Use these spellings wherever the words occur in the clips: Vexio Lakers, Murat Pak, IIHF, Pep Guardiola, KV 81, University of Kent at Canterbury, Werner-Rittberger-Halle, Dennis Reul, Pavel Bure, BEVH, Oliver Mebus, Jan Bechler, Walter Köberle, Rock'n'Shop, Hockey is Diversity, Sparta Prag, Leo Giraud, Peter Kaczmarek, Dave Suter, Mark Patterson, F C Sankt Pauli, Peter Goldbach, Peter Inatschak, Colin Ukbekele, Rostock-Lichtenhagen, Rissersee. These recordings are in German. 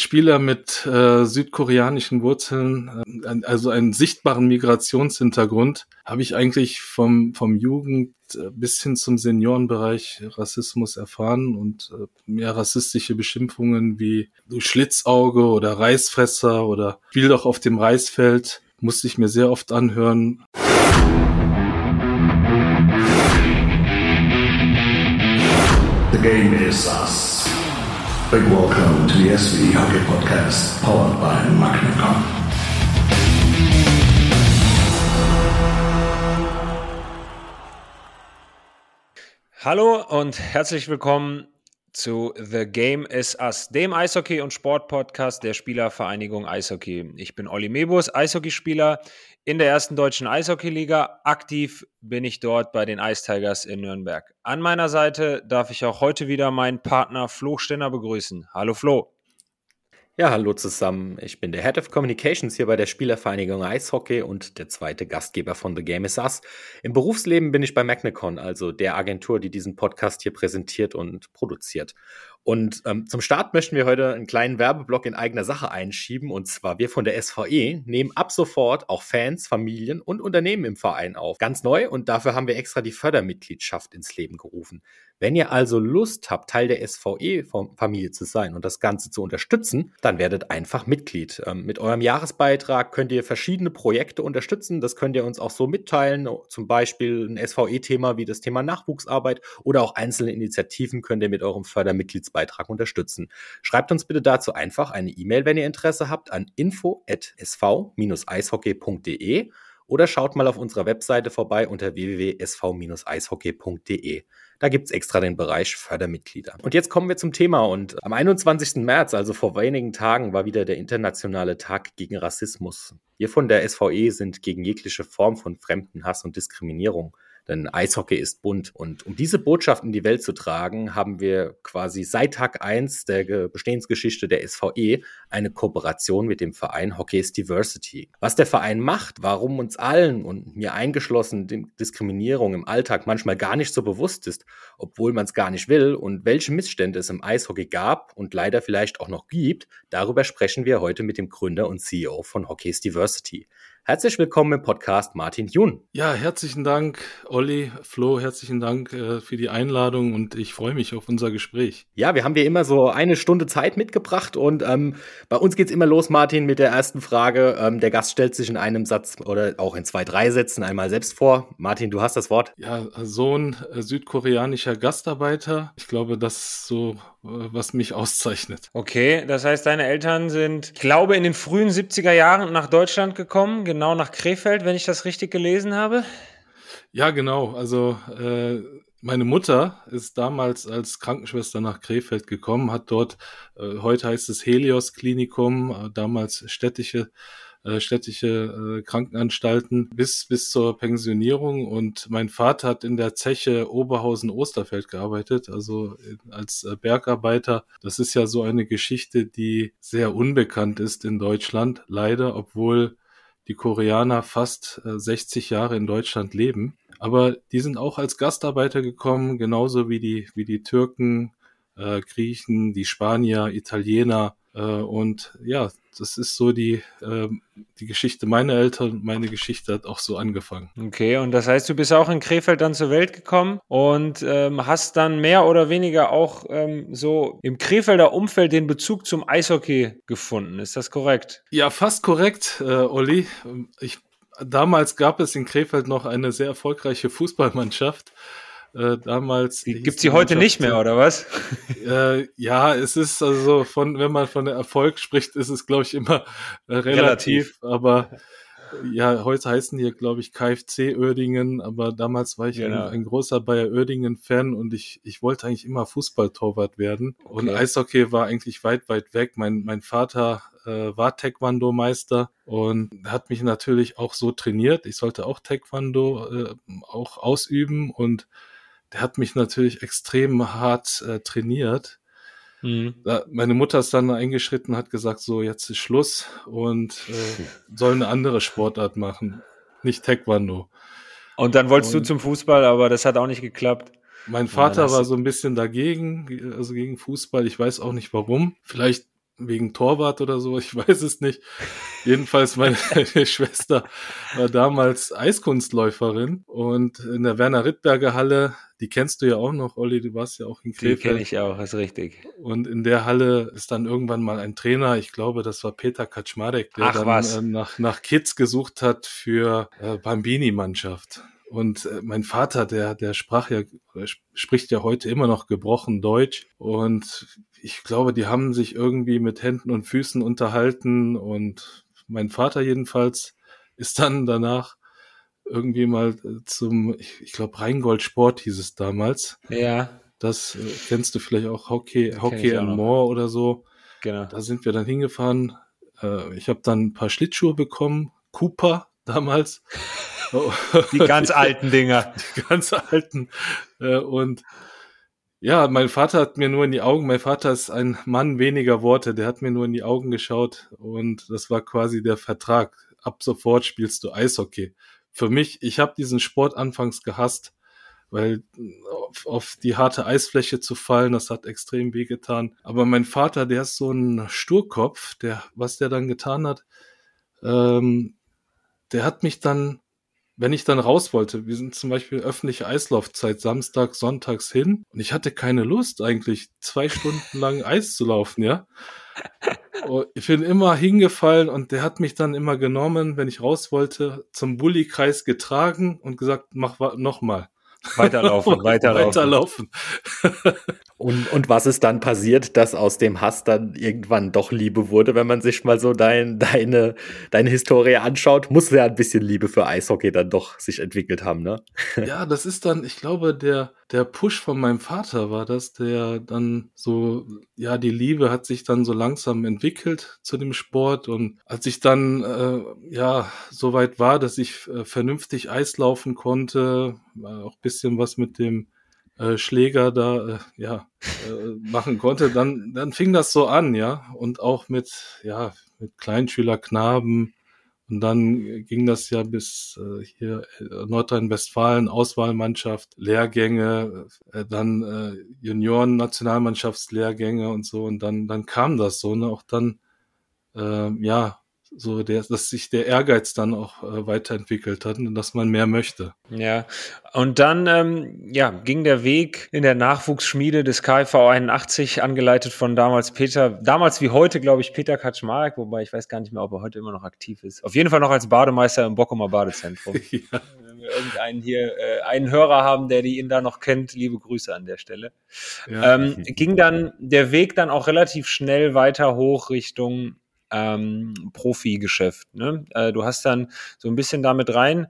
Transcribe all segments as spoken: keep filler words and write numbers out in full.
Spieler mit äh, südkoreanischen Wurzeln, äh, also einen sichtbaren Migrationshintergrund, habe ich eigentlich vom, vom Jugend bis hin zum Seniorenbereich Rassismus erfahren und äh, mehr rassistische Beschimpfungen wie du Schlitzauge oder Reisfresser oder Spiel doch auf dem Reisfeld, musste ich mir sehr oft anhören. The game is us. Big welcome to the S V Hockey Podcast, powered by Magnicon. Hallo und herzlich willkommen zu The Game is Us, dem Eishockey- und Sport-Podcast der Spielervereinigung Eishockey. Ich bin Oliver Mebus, Eishockeyspieler in der ersten deutschen Eishockeyliga. Aktiv bin ich dort bei den Ice Tigers in Nürnberg. An meiner Seite darf ich auch heute wieder meinen Partner Flo Stenner begrüßen. Hallo Flo. Ja, hallo zusammen. Ich bin der Head of Communications hier bei der Spielervereinigung Eishockey und der zweite Gastgeber von The Game is Us. Im Berufsleben bin ich bei Magnicon, also der Agentur, die diesen Podcast hier präsentiert und produziert. Und ähm, zum Start möchten wir heute einen kleinen Werbeblock in eigener Sache einschieben. Und zwar wir von der S V E nehmen ab sofort auch Fans, Familien und Unternehmen im Verein auf. Ganz neu, und dafür haben wir extra die Fördermitgliedschaft ins Leben gerufen. Wenn ihr also Lust habt, Teil der S V E-Familie zu sein und das Ganze zu unterstützen, dann werdet einfach Mitglied. Ähm, mit eurem Jahresbeitrag könnt ihr verschiedene Projekte unterstützen. Das könnt ihr uns auch so mitteilen. Zum Beispiel ein S V E-Thema wie das Thema Nachwuchsarbeit oder auch einzelne Initiativen könnt ihr mit eurem Fördermitgliedsbeitrag unterstützen. Schreibt uns bitte dazu einfach eine E-Mail, wenn ihr Interesse habt, an info at s v dash eishockey punkt de oder schaut mal auf unserer Webseite vorbei unter w w w punkt s v dash eishockey punkt de. Da gibt es extra den Bereich Fördermitglieder. Und jetzt kommen wir zum Thema. Und am einundzwanzigsten März, also vor wenigen Tagen, war wieder der internationale Tag gegen Rassismus. Wir von der S V E sind gegen jegliche Form von Fremdenhass und Diskriminierung. Denn Eishockey ist bunt. Und um diese Botschaft in die Welt zu tragen, haben wir quasi seit Tag eins der Bestehensgeschichte der S V E eine Kooperation mit dem Verein Hockey is Diversity. Was der Verein macht, warum uns allen und mir eingeschlossen Diskriminierung im Alltag manchmal gar nicht so bewusst ist, obwohl man es gar nicht will, und welche Missstände es im Eishockey gab und leider vielleicht auch noch gibt, darüber sprechen wir heute mit dem Gründer und C E O von Hockey is Diversity. Herzlich willkommen im Podcast, Martin Hyun. Ja, herzlichen Dank, Olli, Flo, herzlichen Dank äh, für die Einladung, und ich freue mich auf unser Gespräch. Ja, wir haben dir immer so eine Stunde Zeit mitgebracht, und ähm, bei uns geht's immer los, Martin, mit der ersten Frage. Ähm, der Gast stellt sich in einem Satz oder auch in zwei, drei Sätzen einmal selbst vor. Martin, du hast das Wort. Ja, Sohn äh, südkoreanischer Gastarbeiter. Ich glaube, das ist so, äh, was mich auszeichnet. Okay, das heißt, deine Eltern sind, ich glaube, in den frühen siebziger Jahren nach Deutschland gekommen, genau nach Krefeld, wenn ich das richtig gelesen habe. Ja, genau. Also äh, meine Mutter ist damals als Krankenschwester nach Krefeld gekommen, hat dort, äh, heute heißt es Helios Klinikum, äh, damals städtische äh, städtische äh, Krankenanstalten, bis bis zur Pensionierung. Und mein Vater hat in der Zeche Oberhausen-Osterfeld gearbeitet, also als äh, Bergarbeiter. Das ist ja so eine Geschichte, die sehr unbekannt ist in Deutschland, leider, obwohl die Koreaner fast sechzig Jahre in Deutschland leben. Aber die sind auch als Gastarbeiter gekommen, genauso wie die wie die Türken, äh, Griechen, die Spanier, Italiener. Äh, und ja, das ist so die, äh, die Geschichte meiner Eltern. Meine Geschichte hat auch so angefangen. Okay, und das heißt, du bist auch in Krefeld dann zur Welt gekommen und ähm, hast dann mehr oder weniger auch ähm, so im Krefelder Umfeld den Bezug zum Eishockey gefunden. Ist das korrekt? Ja, fast korrekt, äh, Olli. Ich, damals gab es in Krefeld noch eine sehr erfolgreiche Fußballmannschaft. Äh, damals gibt's die heute nicht mehr, oder was? Äh, ja, es ist also von, wenn man von Erfolg spricht, ist es, glaube ich, immer äh, relativ, relativ. Aber ja, heute heißen hier, glaube ich, K F C Uerdingen, aber damals war ich genau. ein, ein großer Bayer Uerdingen-Fan, und ich ich wollte eigentlich immer Fußballtorwart werden. Okay. Und Eishockey war eigentlich weit, weit weg. Mein mein Vater äh, war Taekwondo-Meister und hat mich natürlich auch so trainiert. Ich sollte auch Taekwondo äh, auch ausüben, und der hat mich natürlich extrem hart äh, trainiert. Mhm. Da, meine Mutter ist dann eingeschritten, hat gesagt, so, jetzt ist Schluss, und äh, soll eine andere Sportart machen, nicht Taekwondo. Und dann wolltest und, du zum Fußball, aber das hat auch nicht geklappt. Mein Vater ja, war so ein bisschen dagegen, also gegen Fußball. Ich weiß auch nicht warum. Vielleicht wegen Torwart oder so, ich weiß es nicht. Jedenfalls meine Schwester war damals Eiskunstläuferin und in der Werner-Rittberger-Halle, die kennst du ja auch noch, Olli, du warst ja auch in Krefeld. Die kenne ich auch, ist richtig. Und in der Halle ist dann irgendwann mal ein Trainer, ich glaube, das war Peter Kaczmarek, der Ach, dann was. Äh, nach, nach Kids gesucht hat für äh, Bambini-Mannschaft. Und mein Vater, der, der sprach ja, spricht ja heute immer noch gebrochen Deutsch. Und ich glaube, die haben sich irgendwie mit Händen und Füßen unterhalten. Und mein Vater jedenfalls ist dann danach irgendwie mal zum, ich, ich glaube, Rheingold Sport hieß es damals. Ja. Das äh, kennst du vielleicht auch, Hockey, Hockey and More oder so. Genau. Da sind wir dann hingefahren. Äh, ich habe dann ein paar Schlittschuhe bekommen. Cooper damals. Die ganz alten Dinger. Die ganz alten. Und ja, mein Vater hat mir nur in die Augen, mein Vater ist ein Mann weniger Worte, der hat mir nur in die Augen geschaut und das war quasi der Vertrag. Ab sofort spielst du Eishockey. Für mich, ich habe diesen Sport anfangs gehasst, weil auf, auf die harte Eisfläche zu fallen, das hat extrem wehgetan. Aber mein Vater, der ist so ein Sturkopf, der, was der dann getan hat, ähm, der hat mich dann, wenn ich dann raus wollte, wir sind zum Beispiel öffentliche Eislaufzeit, Samstag, Sonntags hin und ich hatte keine Lust eigentlich, zwei Stunden lang Eis zu laufen, ja. Und ich bin immer hingefallen und der hat mich dann immer genommen, wenn ich raus wollte, zum Bulli-Kreis getragen und gesagt, mach nochmal. Weiterlaufen, weiterlaufen. weiterlaufen. Und, und was ist dann passiert, dass aus dem Hass dann irgendwann doch Liebe wurde, wenn man sich mal so dein, deine, deine Historie anschaut, muss ja ein bisschen Liebe für Eishockey dann doch sich entwickelt haben, ne? Ja, das ist dann, ich glaube, der, der Push von meinem Vater war das, der dann so, ja, die Liebe hat sich dann so langsam entwickelt zu dem Sport und als ich dann, äh, ja, so weit war, dass ich äh, vernünftig Eis laufen konnte, auch ein bisschen was mit dem Äh, Schläger da äh, ja äh, machen konnte, dann dann fing das so an, ja, und auch mit ja mit Kleinschüler, Knaben und dann ging das ja bis äh, hier Nordrhein-Westfalen Auswahlmannschaft, Lehrgänge, äh, dann äh, Junioren Nationalmannschaftslehrgänge und so und dann dann kam das so, ne, auch dann äh, ja so der, dass sich der Ehrgeiz dann auch äh, weiterentwickelt hat und dass man mehr möchte. Ja, und dann ähm, ja, ging der Weg in der Nachwuchsschmiede des K V einundachtzig, angeleitet von damals Peter, damals wie heute, glaube ich, Peter Kaczmarek, wobei ich weiß gar nicht mehr, ob er heute immer noch aktiv ist. Auf jeden Fall noch als Bademeister im Bockumer Badezentrum. Ja. Wenn wir irgendeinen hier, äh, einen Hörer haben, der die ihn da noch kennt, liebe Grüße an der Stelle. Ja. Ähm, ging dann der Weg dann auch relativ schnell weiter hoch Richtung Ähm, Profi-Geschäft. Ne? Äh, du hast dann so ein bisschen damit rein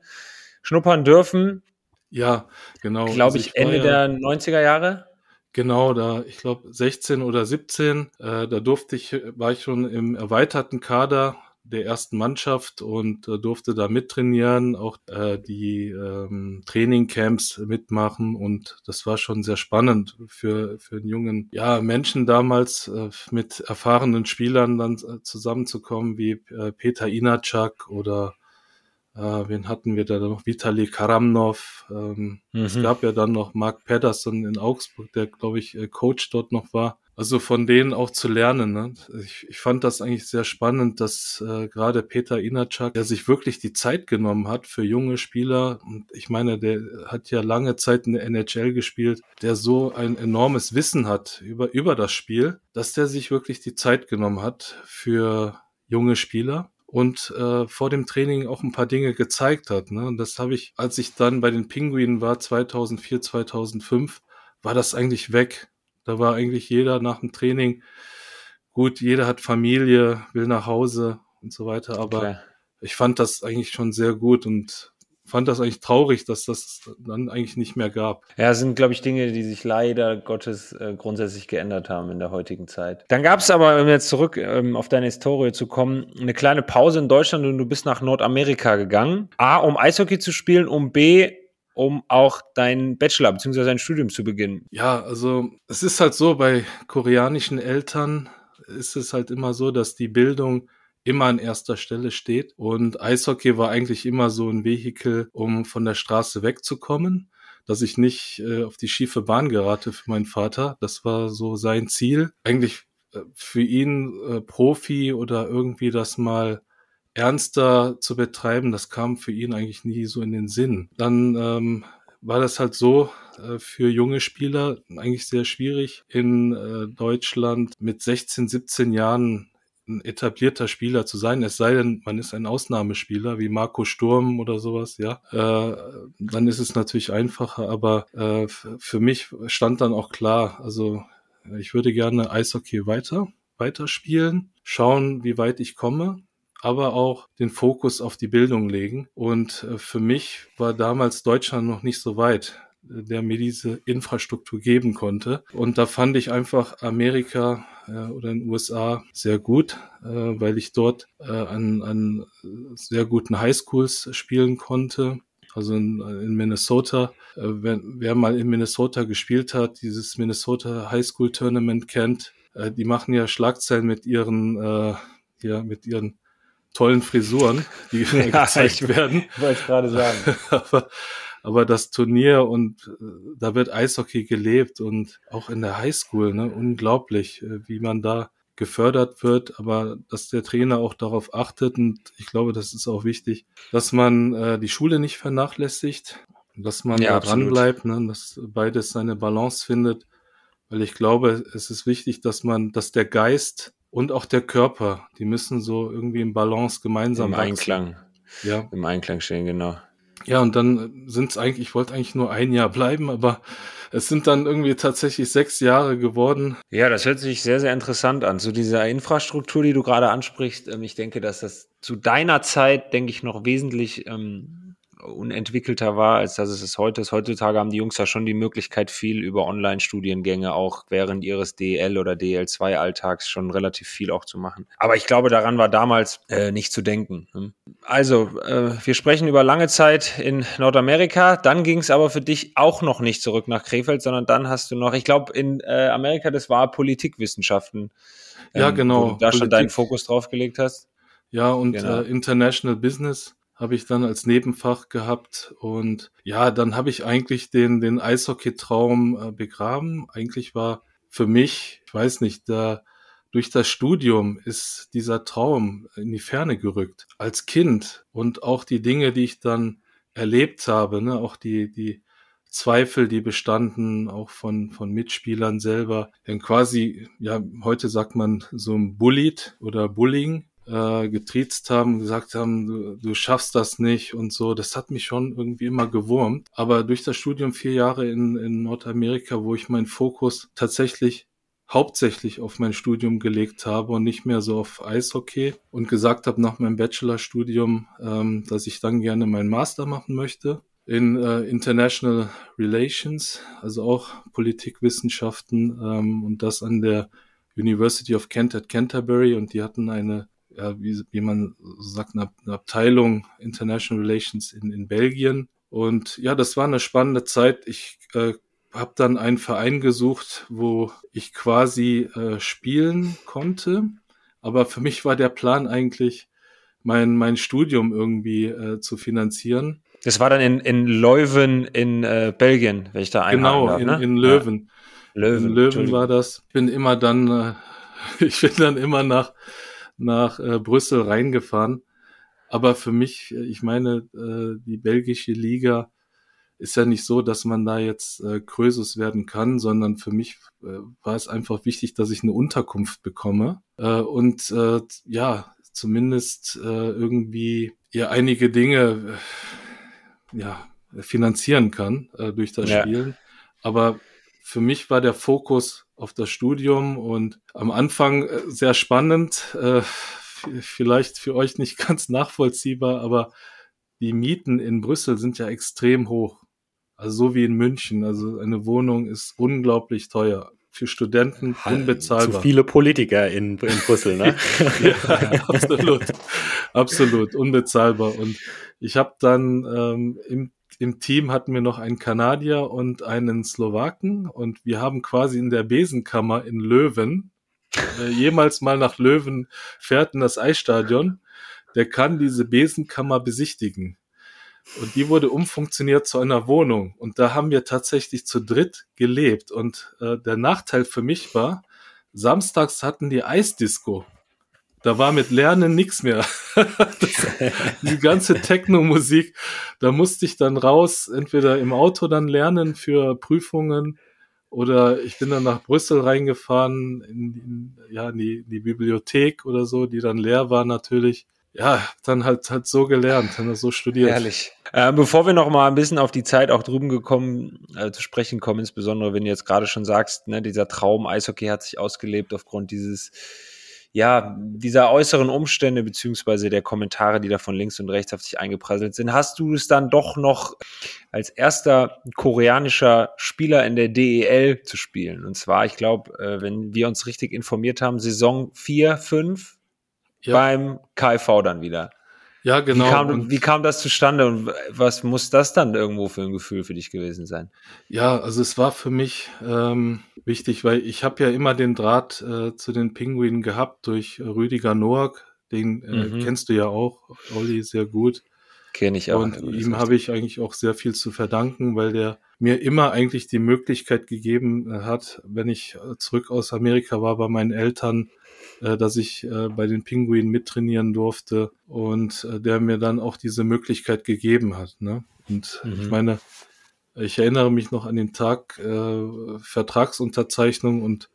schnuppern dürfen. Ja, genau. Glaube also ich, ich Ende ja, der neunziger Jahre. Genau, da ich glaube sechzehn oder siebzehn, äh, da durfte ich, war ich schon im erweiterten Kader der ersten Mannschaft und äh, durfte da mittrainieren, auch äh, die ähm, Trainingcamps mitmachen und das war schon sehr spannend für für einen jungen ja Menschen damals äh, mit erfahrenen Spielern dann äh, zusammenzukommen wie äh, Peter Inatschak oder äh, wen hatten wir da noch, Vitali Karamnov, ähm, mhm. Es gab ja dann noch Mark Patterson in Augsburg, der glaube ich äh, Coach dort noch war. Also von denen auch zu lernen. Ne? Ich, ich fand das eigentlich sehr spannend, dass äh, gerade Peter Inatschak, der sich wirklich die Zeit genommen hat für junge Spieler, und ich meine, der hat ja lange Zeit in der N H L gespielt, der so ein enormes Wissen hat über, über das Spiel, dass der sich wirklich die Zeit genommen hat für junge Spieler und äh, vor dem Training auch ein paar Dinge gezeigt hat. Ne? Und das habe ich, als ich dann bei den Pinguinen war, zweitausendvier, zweitausendfünf, war das eigentlich weg. Da war eigentlich jeder nach dem Training, gut, jeder hat Familie, will nach Hause und so weiter, aber okay. Ich fand das eigentlich schon sehr gut und fand das eigentlich traurig, dass das dann eigentlich nicht mehr gab. Ja, sind, glaube ich, Dinge, die sich leider Gottes äh, grundsätzlich geändert haben in der heutigen Zeit. Dann gab es aber, um jetzt zurück ähm, auf deine Historie zu kommen, eine kleine Pause in Deutschland und du bist nach Nordamerika gegangen. A, um Eishockey zu spielen, um B, um auch deinen Bachelor bzw. dein Studium zu beginnen? Ja, also es ist halt so, bei koreanischen Eltern ist es halt immer so, dass die Bildung immer an erster Stelle steht und Eishockey war eigentlich immer so ein Vehikel, um von der Straße wegzukommen, dass ich nicht äh, auf die schiefe Bahn gerate für meinen Vater. Das war so sein Ziel. Eigentlich für ihn äh, Profi oder irgendwie das mal ernster zu betreiben, das kam für ihn eigentlich nie so in den Sinn. Dann ähm, war das halt so äh, für junge Spieler eigentlich sehr schwierig, in äh, Deutschland mit sechzehn, siebzehn Jahren ein etablierter Spieler zu sein, es sei denn, man ist ein Ausnahmespieler wie Marco Sturm oder sowas, ja, äh, dann ist es natürlich einfacher, aber äh, f- für mich stand dann auch klar, also ich würde gerne Eishockey weiter, weiterspielen, schauen, wie weit ich komme, aber auch den Fokus auf die Bildung legen. Und für mich war damals Deutschland noch nicht so weit, der mir diese Infrastruktur geben konnte. Und da fand ich einfach Amerika oder in den U S A sehr gut, weil ich dort an, an sehr guten Highschools spielen konnte. Also in, in Minnesota, äh, wer, wer mal in Minnesota gespielt hat, dieses Minnesota High School Tournament kennt, äh, die machen ja Schlagzeilen mit ihren, äh, ja, mit ihren tollen Frisuren, die ja, gezeigt ich, werden. Wollte ich gerade sagen. aber, aber das Turnier und äh, da wird Eishockey gelebt und auch in der High School, ne, unglaublich, äh, wie man da gefördert wird, aber dass der Trainer auch darauf achtet und ich glaube, das ist auch wichtig, dass man äh, die Schule nicht vernachlässigt, dass man ja, da dran bleibt, ne, dass beides seine Balance findet, weil ich glaube, es ist wichtig, dass man, dass der Geist und auch der Körper, die müssen so irgendwie im Balance gemeinsam im wachsen. Einklang, ja, im Einklang stehen, genau. Ja, und dann sind es eigentlich, ich wollte eigentlich nur ein Jahr bleiben, aber es sind dann irgendwie tatsächlich sechs Jahre geworden. Ja, das hört sich sehr, sehr interessant an. Zu dieser Infrastruktur, die du gerade ansprichst, ich denke, dass das zu deiner Zeit, denke ich, noch wesentlich ähm, unentwickelter war, als dass es es heute ist. Heutzutage haben die Jungs ja schon die Möglichkeit, viel über Online-Studiengänge auch während ihres D E L oder D E L zwei Alltags schon relativ viel auch zu machen. Aber ich glaube, daran war damals äh, nicht zu denken. Hm? Also, äh, wir sprechen über lange Zeit in Nordamerika. Dann ging es aber für dich auch noch nicht zurück nach Krefeld, sondern dann hast du noch, ich glaube, in äh, Amerika, das war Politikwissenschaften. Ähm, ja, genau. Wo du da Politik. Schon deinen Fokus drauf gelegt hast. Ja, und genau. äh, International Business habe ich dann als Nebenfach gehabt und ja, dann habe ich eigentlich den den Eishockey-Traum äh, begraben. Eigentlich war für mich, ich weiß nicht, da durch das Studium ist dieser Traum in die Ferne gerückt. Als Kind und auch die Dinge, die ich dann erlebt habe, ne, auch die die Zweifel, die bestanden, auch von von Mitspielern selber, denn quasi, ja, heute sagt man so ein Bullied oder Bullying, getriezt haben, gesagt haben, du, du schaffst das nicht und so. Das hat mich schon irgendwie immer gewurmt. Aber durch das Studium vier Jahre in, in Nordamerika, wo ich meinen Fokus tatsächlich hauptsächlich auf mein Studium gelegt habe und nicht mehr so auf Eishockey und gesagt habe nach meinem Bachelorstudium, ähm, dass ich dann gerne meinen Master machen möchte in äh, International Relations, also auch Politikwissenschaften ähm, und das an der University of Kent at Canterbury und die hatten eine ja, wie, wie man sagt, eine Abteilung International Relations in, in Belgien. Und ja, das war eine spannende Zeit. Ich äh, habe dann einen Verein gesucht, wo ich quasi äh, spielen konnte. Aber für mich war der Plan eigentlich, mein mein Studium irgendwie äh, zu finanzieren. Das war dann in, in Leuven in äh, Belgien, wenn ich da einhaken darf, Genau, in, ne? in Leuven. Ja. Leuven. In Leuven war das. Ich bin immer dann, äh, ich bin dann immer nach nach äh, Brüssel reingefahren. Aber für mich, ich meine, äh, die belgische Liga ist ja nicht so, dass man da jetzt äh, Krösus werden kann, sondern für mich äh, war es einfach wichtig, dass ich eine Unterkunft bekomme äh, und äh, ja, zumindest äh, irgendwie ja einige Dinge äh, ja finanzieren kann äh, durch das ja. Spielen. Aber für mich war der Fokus auf das Studium und am Anfang sehr spannend, äh, vielleicht für euch nicht ganz nachvollziehbar, aber die Mieten in Brüssel sind ja extrem hoch, also so wie in München, also eine Wohnung ist unglaublich teuer, für Studenten unbezahlbar. Zu viele Politiker in, in Brüssel, ne? ja, absolut, absolut, unbezahlbar und ich habe dann ähm, im Im Team hatten wir noch einen Kanadier und einen Slowaken und wir haben quasi in der Besenkammer in Leuven, wer jemals mal nach Leuven fährt in das Eisstadion, der kann diese Besenkammer besichtigen. Und die wurde umfunktioniert zu einer Wohnung und da haben wir tatsächlich zu dritt gelebt und äh, der Nachteil für mich war, samstags hatten die Eisdisco. Da war mit Lernen nichts mehr. Das, die ganze Techno-Musik, da musste ich dann raus, entweder im Auto dann lernen für Prüfungen oder ich bin dann nach Brüssel reingefahren, in, in, ja, in die, in die Bibliothek oder so, die dann leer war natürlich. Ja, dann halt halt so gelernt, dann so studiert. Ehrlich. Äh, bevor wir noch mal ein bisschen auf die Zeit auch drüben gekommen, äh, zu sprechen kommen, insbesondere wenn du jetzt gerade schon sagst, ne, dieser Traum Eishockey hat sich ausgelebt aufgrund dieses, ja, dieser äußeren Umstände beziehungsweise der Kommentare, die da von links und rechts auf sich eingeprasselt sind. Hast du es dann doch noch als erster koreanischer Spieler in der D E L zu spielen? Und zwar, ich glaube, äh, wenn wir uns richtig informiert haben, Saison vier, fünf, ja. Beim K F V dann wieder. Ja, genau. Wie kam, wie kam das zustande und was muss das dann irgendwo für ein Gefühl für dich gewesen sein? Ja, also es war für mich ähm, wichtig, weil ich habe ja immer den Draht äh, zu den Pinguinen gehabt durch Rüdiger Noack. Den äh, mhm. kennst du ja auch, Olli, sehr gut. Kenne ich auch. Und ihm habe ich eigentlich auch sehr viel zu verdanken, weil der mir immer eigentlich die Möglichkeit gegeben hat, wenn ich zurück aus Amerika war bei meinen Eltern, dass ich äh, bei den Pinguinen mittrainieren durfte und äh, der mir dann auch diese Möglichkeit gegeben hat. Ne? Und mhm. ich meine, ich erinnere mich noch an den Tag äh, Vertragsunterzeichnung und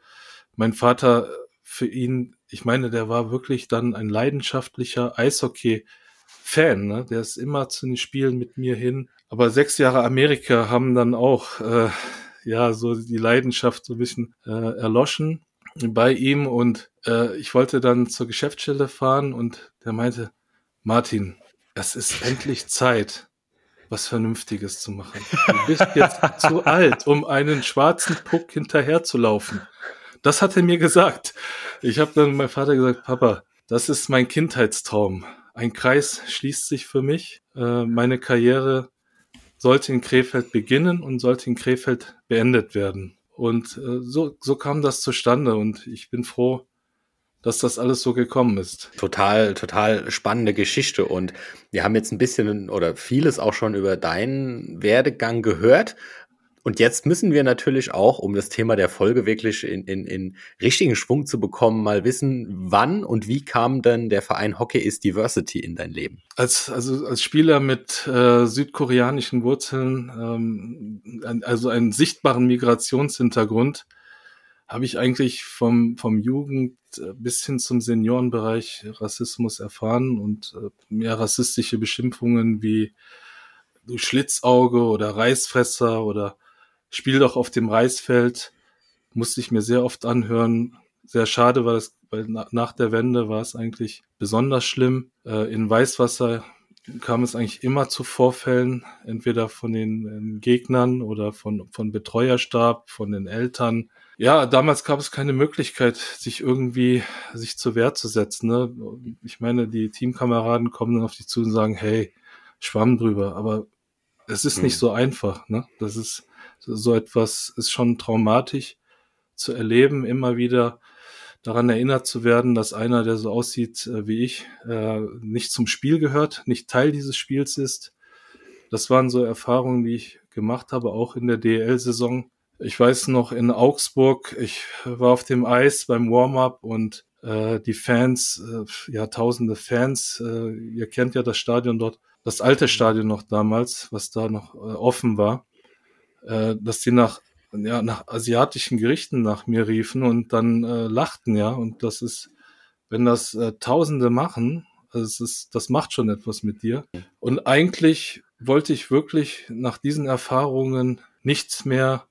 mein Vater für ihn, ich meine, der war wirklich dann ein leidenschaftlicher Eishockey-Fan. Ne? Der ist immer zu den Spielen mit mir hin. Aber sechs Jahre Amerika haben dann auch äh, ja so die Leidenschaft so ein bisschen äh, erloschen bei ihm und äh, ich wollte dann zur Geschäftsstelle fahren und der meinte, Martin, es ist endlich Zeit, was Vernünftiges zu machen. Du bist jetzt zu alt, um einen schwarzen Puck hinterherzulaufen. Das hat er mir gesagt. Ich habe dann meinem Vater gesagt, Papa, das ist mein Kindheitstraum. Ein Kreis schließt sich für mich. Äh, meine Karriere sollte in Krefeld beginnen und sollte in Krefeld beendet werden. Und äh, so, so kam das zustande und ich bin froh, dass das alles so gekommen ist. Total, total spannende Geschichte und wir haben jetzt ein bisschen oder vieles auch schon über deinen Werdegang gehört und jetzt müssen wir natürlich auch, um das Thema der Folge wirklich in, in, in richtigen Schwung zu bekommen, mal wissen, wann und wie kam denn der Verein Hockey is Diversity in dein Leben? Als, also als Spieler mit äh, südkoreanischen Wurzeln, ähm, ein, also einen sichtbaren Migrationshintergrund, habe ich eigentlich vom, vom Jugend bis hin zum Seniorenbereich Rassismus erfahren und äh, mehr rassistische Beschimpfungen wie du Schlitzauge oder Reißfresser oder Spiel doch auf dem Reißfeld, musste ich mir sehr oft anhören. Sehr schade, weil, es, weil nach der Wende war es eigentlich besonders schlimm. Äh, in Weißwasser kam es eigentlich immer zu Vorfällen, entweder von den äh, Gegnern oder von, von Betreuerstab, von den Eltern. Ja, damals gab es keine Möglichkeit, sich irgendwie sich zur Wehr zu setzen. Ne? Ich meine, die Teamkameraden kommen dann auf dich zu und sagen, hey, Schwamm drüber. Aber es ist hm. nicht so einfach. Ne? Das ist so etwas, ist schon traumatisch zu erleben, immer wieder daran erinnert zu werden, dass einer, der so aussieht wie ich, nicht zum Spiel gehört, nicht Teil dieses Spiels ist. Das waren so Erfahrungen, die ich gemacht habe, auch in der D E L-Saison. Ich weiß noch, in Augsburg, ich war auf dem Eis beim Warm-up und die Fans, ja, tausende Fans, ihr kennt ja das Stadion dort, das alte Stadion noch damals, was da noch offen war, dass die nach, ja, nach asiatischen Gerichten nach mir riefen und dann äh, lachten, ja. Und das ist, wenn das äh, Tausende machen, also es ist, das macht schon etwas mit dir. Und eigentlich wollte ich wirklich nach diesen Erfahrungen nichts mehr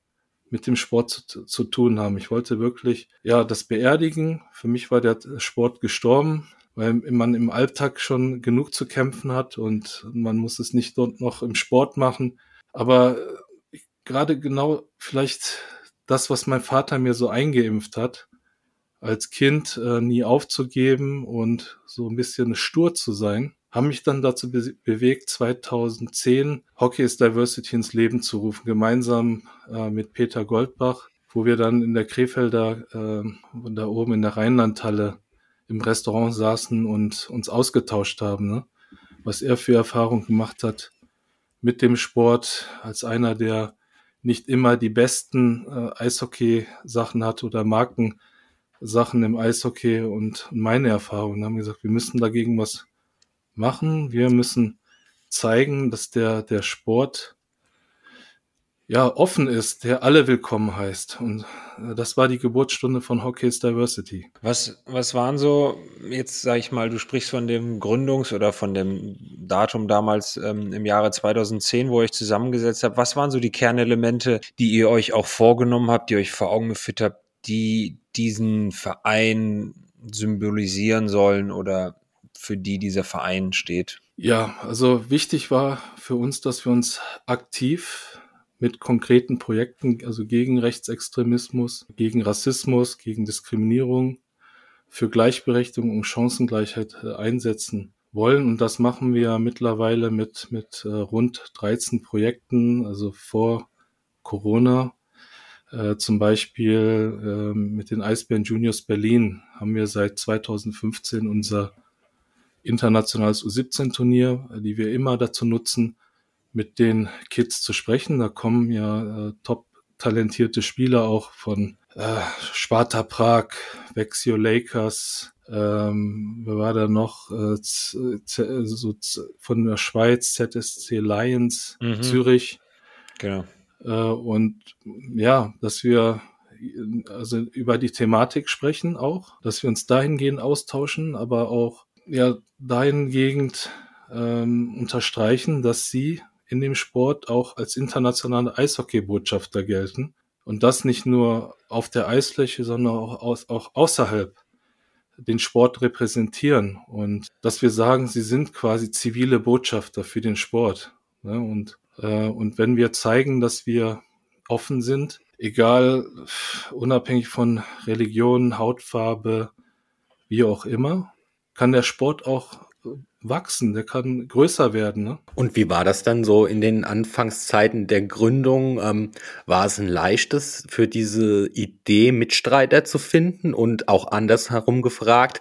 mit dem Sport zu, zu tun haben. Ich wollte wirklich, ja, das beerdigen. Für mich war der Sport gestorben, weil man im Alltag schon genug zu kämpfen hat und man muss es nicht dort noch im Sport machen. Aber gerade genau vielleicht das, was mein Vater mir so eingeimpft hat, als Kind äh, nie aufzugeben und so ein bisschen stur zu sein, haben mich dann dazu be- bewegt, zweitausendzehn Hockey is Diversity ins Leben zu rufen, gemeinsam äh, mit Peter Goldbach, wo wir dann in der Krefelder, äh, da oben in der Rheinlandhalle im Restaurant saßen und uns ausgetauscht haben, ne? Was er für Erfahrung gemacht hat mit dem Sport als einer, der nicht immer die besten äh, Eishockey-Sachen hat oder Marken Sachen im Eishockey und meine Erfahrungen, haben gesagt, wir müssen dagegen was machen. Wir müssen zeigen, dass der, der Sport ja offen ist, der alle willkommen heißt. Und das war die Geburtsstunde von Hockey is Diversity. Was, was waren so, jetzt sag ich mal, du sprichst von dem Gründungs- oder von dem Datum damals ähm, im Jahre zweitausendzehn, wo ihr euch zusammengesetzt habt. Was waren so die Kernelemente, die ihr euch auch vorgenommen habt, die ihr euch vor Augen geführt habt, die diesen Verein symbolisieren sollen oder für die dieser Verein steht? Ja, also wichtig war für uns, dass wir uns aktiv mit konkreten Projekten, also gegen Rechtsextremismus, gegen Rassismus, gegen Diskriminierung, für Gleichberechtigung und Chancengleichheit einsetzen wollen. Und das machen wir mittlerweile mit, mit rund dreizehn Projekten, also vor Corona. Äh, zum Beispiel äh, mit den Eisbären Juniors Berlin haben wir seit zweitausendfünfzehn unser internationales U siebzehn Turnier, die wir immer dazu nutzen, mit den Kids zu sprechen. Da kommen ja äh, top talentierte Spieler auch von äh, Sparta Prag, Vexio Lakers, ähm, wer war da noch? Äh, z- z- so z- von der Schweiz, Z S C Lions, mhm. Zürich. Genau. Und ja, dass wir also über die Thematik sprechen auch, dass wir uns dahingehend austauschen, aber auch ja dahingehend ähm, unterstreichen, dass sie in dem Sport auch als internationale Eishockey-Botschafter gelten und das nicht nur auf der Eisfläche, sondern auch, aus, auch außerhalb den Sport repräsentieren und dass wir sagen, sie sind quasi zivile Botschafter für den Sport, ne? und Und wenn wir zeigen, dass wir offen sind, egal, unabhängig von Religion, Hautfarbe, wie auch immer, kann der Sport auch wachsen, der kann größer werden. Ne? Und wie war das dann so in den Anfangszeiten der Gründung? Ähm, war es ein leichtes, für diese Idee Mitstreiter zu finden? Und auch andersherum gefragt,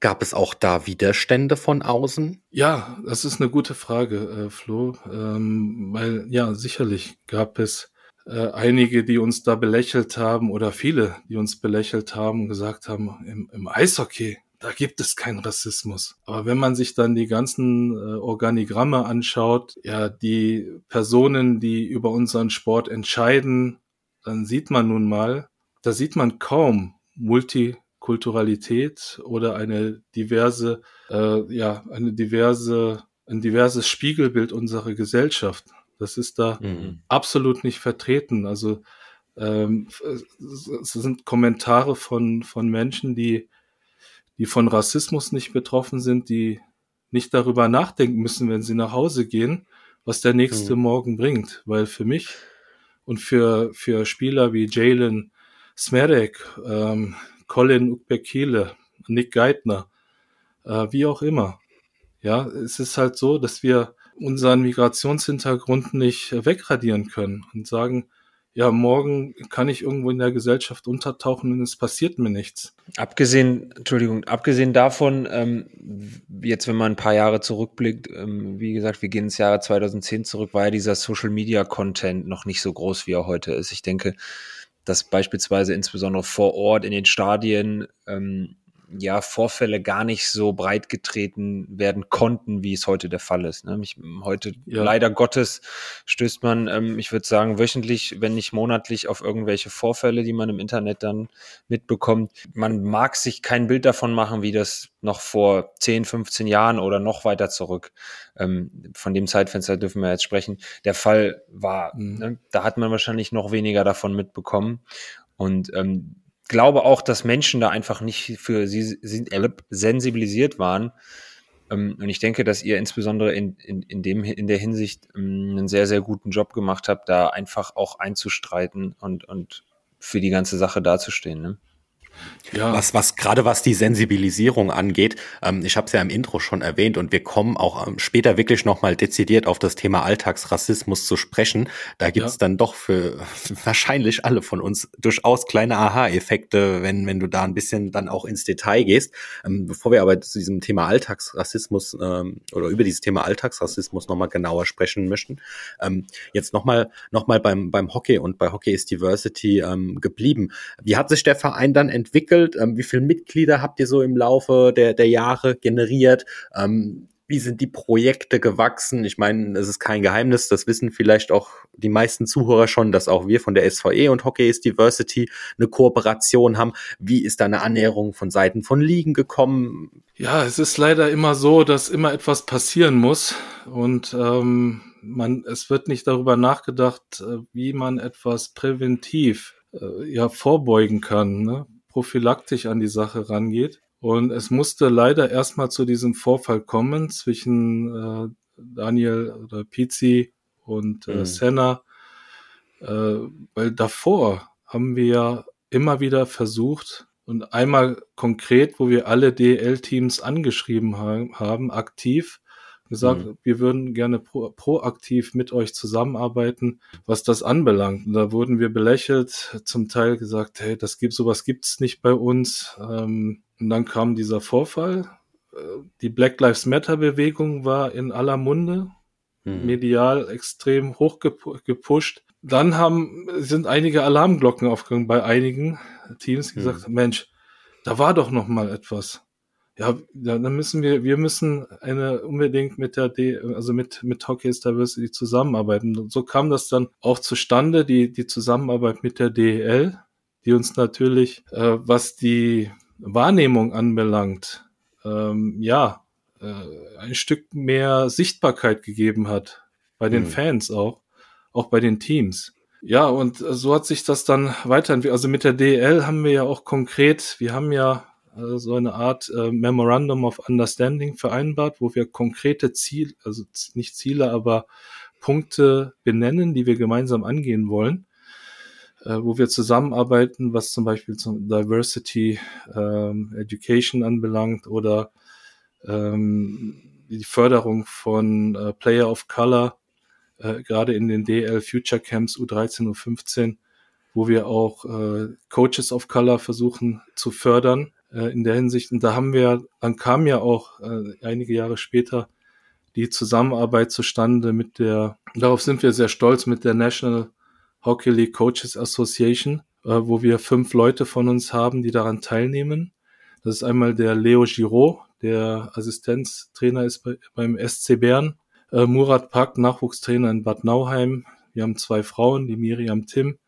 gab es auch da Widerstände von außen? Ja, das ist eine gute Frage, äh, Flo, ähm, weil ja, sicherlich gab es äh, einige, die uns da belächelt haben oder viele, die uns belächelt haben und gesagt haben, im, im Eishockey, da gibt es keinen Rassismus. Aber wenn man sich dann die ganzen äh, Organigramme anschaut, ja, die Personen, die über unseren Sport entscheiden, dann sieht man nun mal, da sieht man kaum Multi- Kulturalität oder eine diverse, äh, ja, eine diverse, ein diverses Spiegelbild unserer Gesellschaft. Das ist da mhm. absolut nicht vertreten. Also ähm, es sind Kommentare von von Menschen, die die von Rassismus nicht betroffen sind, die nicht darüber nachdenken müssen, wenn sie nach Hause gehen, was der nächste mhm. Morgen bringt. Weil für mich und für für Spieler wie Jaylen Smerek, ähm, Colin Ukbekele, Nick Geithner, äh, wie auch immer. Ja, es ist halt so, dass wir unseren Migrationshintergrund nicht wegradieren können und sagen, ja, morgen kann ich irgendwo in der Gesellschaft untertauchen und es passiert mir nichts. Abgesehen, Entschuldigung, abgesehen davon, ähm, jetzt wenn man ein paar Jahre zurückblickt, ähm, wie gesagt, wir gehen ins Jahre zweitausendzehn zurück, war ja dieser Social-Media-Content noch nicht so groß, wie er heute ist. Ich denke, dass beispielsweise insbesondere vor Ort in den Stadien ähm, ja Vorfälle gar nicht so breit getreten werden konnten, wie es heute der Fall ist. Ne? Ich, heute ja. leider Gottes stößt man, ähm, ich würde sagen, wöchentlich, wenn nicht monatlich, auf irgendwelche Vorfälle, die man im Internet dann mitbekommt. Man mag sich kein Bild davon machen, wie das noch vor zehn, fünfzehn Jahren oder noch weiter zurück, ähm, von dem Zeitfenster dürfen wir jetzt sprechen, der Fall war. Mhm. Ne? Da hat man wahrscheinlich noch weniger davon mitbekommen. Und ähm, glaube auch, dass Menschen da einfach nicht für sie sensibilisiert waren. Und ich denke, dass ihr insbesondere in, in, in, dem, in der Hinsicht einen sehr, sehr guten Job gemacht habt, da einfach auch einzustreiten und, und für die ganze Sache dazustehen, ne? Ja. Was, was gerade was die Sensibilisierung angeht, ähm, ich habe es ja im Intro schon erwähnt und wir kommen auch ähm, später wirklich nochmal dezidiert auf das Thema Alltagsrassismus zu sprechen. Da gibt es ja. dann doch für wahrscheinlich alle von uns durchaus kleine Aha-Effekte, wenn wenn du da ein bisschen dann auch ins Detail gehst. Ähm, bevor wir aber zu diesem Thema Alltagsrassismus ähm, oder über dieses Thema Alltagsrassismus nochmal genauer sprechen möchten, ähm, jetzt nochmal nochmal beim beim Hockey und bei Hockey is Diversity ähm, geblieben. Wie hat sich der Verein dann entwickelt? entwickelt? Ähm, wie viele Mitglieder habt ihr so im Laufe der, der Jahre generiert? Ähm, wie sind die Projekte gewachsen? Ich meine, es ist kein Geheimnis, das wissen vielleicht auch die meisten Zuhörer schon, dass auch wir von der S V E und Hockey is Diversity eine Kooperation haben. Wie ist da eine Annäherung von Seiten von Ligen gekommen? Ja, es ist leider immer so, dass immer etwas passieren muss und ähm, man, es wird nicht darüber nachgedacht, wie man etwas präventiv äh, ja vorbeugen kann, ne? Prophylaktisch an die Sache rangeht. Und es musste leider erstmal zu diesem Vorfall kommen zwischen äh, Daniel oder Pizzi und äh, mhm. Senna, äh, weil davor haben wir ja immer wieder versucht und einmal konkret, wo wir alle D E L-Teams angeschrieben ha- haben, aktiv gesagt, mhm. wir würden gerne pro- proaktiv mit euch zusammenarbeiten, was das anbelangt. Und da wurden wir belächelt, zum Teil gesagt, hey, das gibt, sowas gibt's nicht bei uns. Ähm, Und dann kam dieser Vorfall. Die Black Lives Matter Bewegung war in aller Munde, mhm. medial extrem hoch gepusht. Dann haben, sind einige Alarmglocken aufgegangen bei einigen Teams, die mhm. gesagt haben, Mensch, da war doch noch mal etwas. Ja, dann müssen wir, wir müssen eine unbedingt mit der D, also mit, mit Hockey is Diversity zusammenarbeiten. Und so kam das dann auch zustande, die, die Zusammenarbeit mit der D E L, die uns natürlich, äh, was die Wahrnehmung anbelangt, ähm, ja, äh, ein Stück mehr Sichtbarkeit gegeben hat, bei den mhm. Fans auch, auch bei den Teams. Ja, und so hat sich das dann weiterentwickelt. Also mit der D E L haben wir ja auch konkret, wir haben ja äh, so eine Art äh, Memorandum of Understanding vereinbart, wo wir konkrete Ziele, also z- nicht Ziele, aber Punkte benennen, die wir gemeinsam angehen wollen, wo wir zusammenarbeiten, was zum Beispiel zum Diversity ähm, Education anbelangt oder ähm, die Förderung von äh, Player of Color, äh, gerade in den D L Future Camps U dreizehn, U fünfzehn, wo wir auch äh, Coaches of Color versuchen zu fördern äh, in der Hinsicht. Und da haben wir, dann kam ja auch äh, einige Jahre später die Zusammenarbeit zustande mit der, darauf sind wir sehr stolz, mit der National Hockey League Coaches Association, äh, wo wir fünf Leute von uns haben, die daran teilnehmen. Das ist einmal der Leo Giraud, der Assistenztrainer ist bei, beim S C Bern, äh, Murat Pak, Nachwuchstrainer in Bad Nauheim. Wir haben zwei Frauen, die Miriam Tim,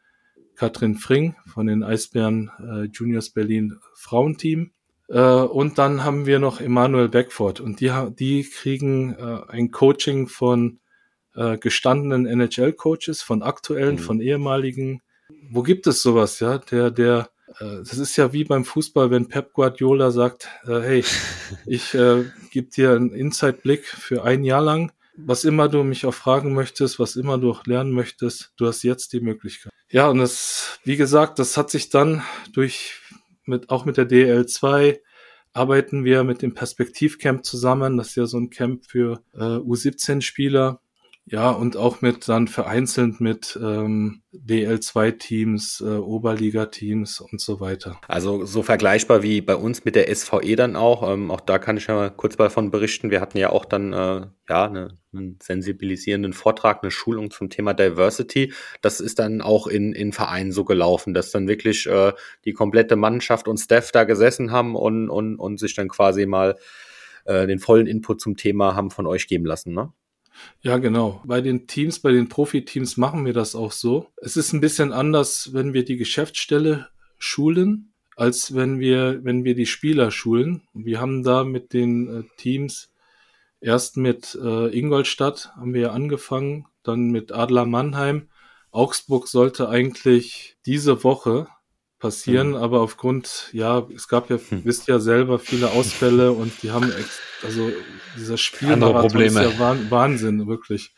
Katrin Fring von den Eisbären äh, Juniors Berlin Frauenteam. Äh, und dann haben wir noch Emanuel Beckford und die, die kriegen äh, ein Coaching von gestandenen N H L-Coaches, von aktuellen, mhm. von ehemaligen. Wo gibt es sowas, ja? Der, der, äh, das ist ja wie beim Fußball, wenn Pep Guardiola sagt, äh, hey, ich äh, gebe dir einen Inside-Blick für ein Jahr lang. Was immer du mich auch fragen möchtest, was immer du auch lernen möchtest, du hast jetzt die Möglichkeit. Ja, und das, wie gesagt, das hat sich dann durch, mit, auch mit der D E L zwei, arbeiten wir mit dem Perspektivcamp zusammen. Das ist ja so ein Camp für äh, U siebzehn Spieler. Ja, und auch mit dann vereinzelt mit ähm, D L zwei Teams, äh, Oberliga-Teams und so weiter. Also so vergleichbar wie bei uns mit der S V E dann auch. Ähm, auch da kann ich ja mal kurz davon berichten. Wir hatten ja auch dann äh, ja eine, einen sensibilisierenden Vortrag, eine Schulung zum Thema Diversity. Das ist dann auch in, in Vereinen so gelaufen, dass dann wirklich äh, die komplette Mannschaft und Staff da gesessen haben und, und, und sich dann quasi mal äh, den vollen Input zum Thema haben von euch geben lassen, ne? Ja, genau. Bei den Teams, bei den Profiteams machen wir das auch so. Es ist ein bisschen anders, wenn wir die Geschäftsstelle schulen, als wenn wir, wenn wir die Spieler schulen. Wir haben da mit den Teams erst mit äh, Ingolstadt haben wir angefangen, dann mit Adler Mannheim. Augsburg sollte eigentlich diese Woche passieren, mhm. aber aufgrund, ja, es gab ja, hm. wisst ja selber, viele Ausfälle und die haben, ex- also dieser Spielmarathon ist ja Wah- Wahnsinn, wirklich.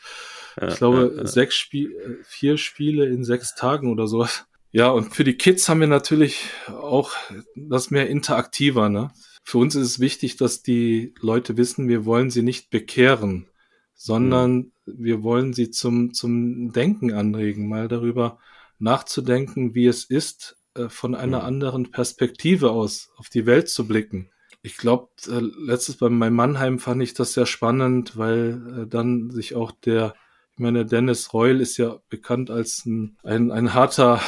Ja, ich glaube, ja, ja. sechs Spiele, vier Spiele in sechs Tagen oder so. Ja, und für die Kids haben wir natürlich auch das mehr interaktiver, ne? Für uns ist es wichtig, dass die Leute wissen, wir wollen sie nicht bekehren, sondern mhm. wir wollen sie zum, zum Denken anregen, mal darüber nachzudenken, wie es ist, von einer anderen Perspektive aus auf die Welt zu blicken. Ich glaube, äh, letztes bei meinem Mannheim fand ich das sehr spannend, weil äh, dann sich auch der, ich meine, Dennis Reul ist ja bekannt als ein, ein, ein harter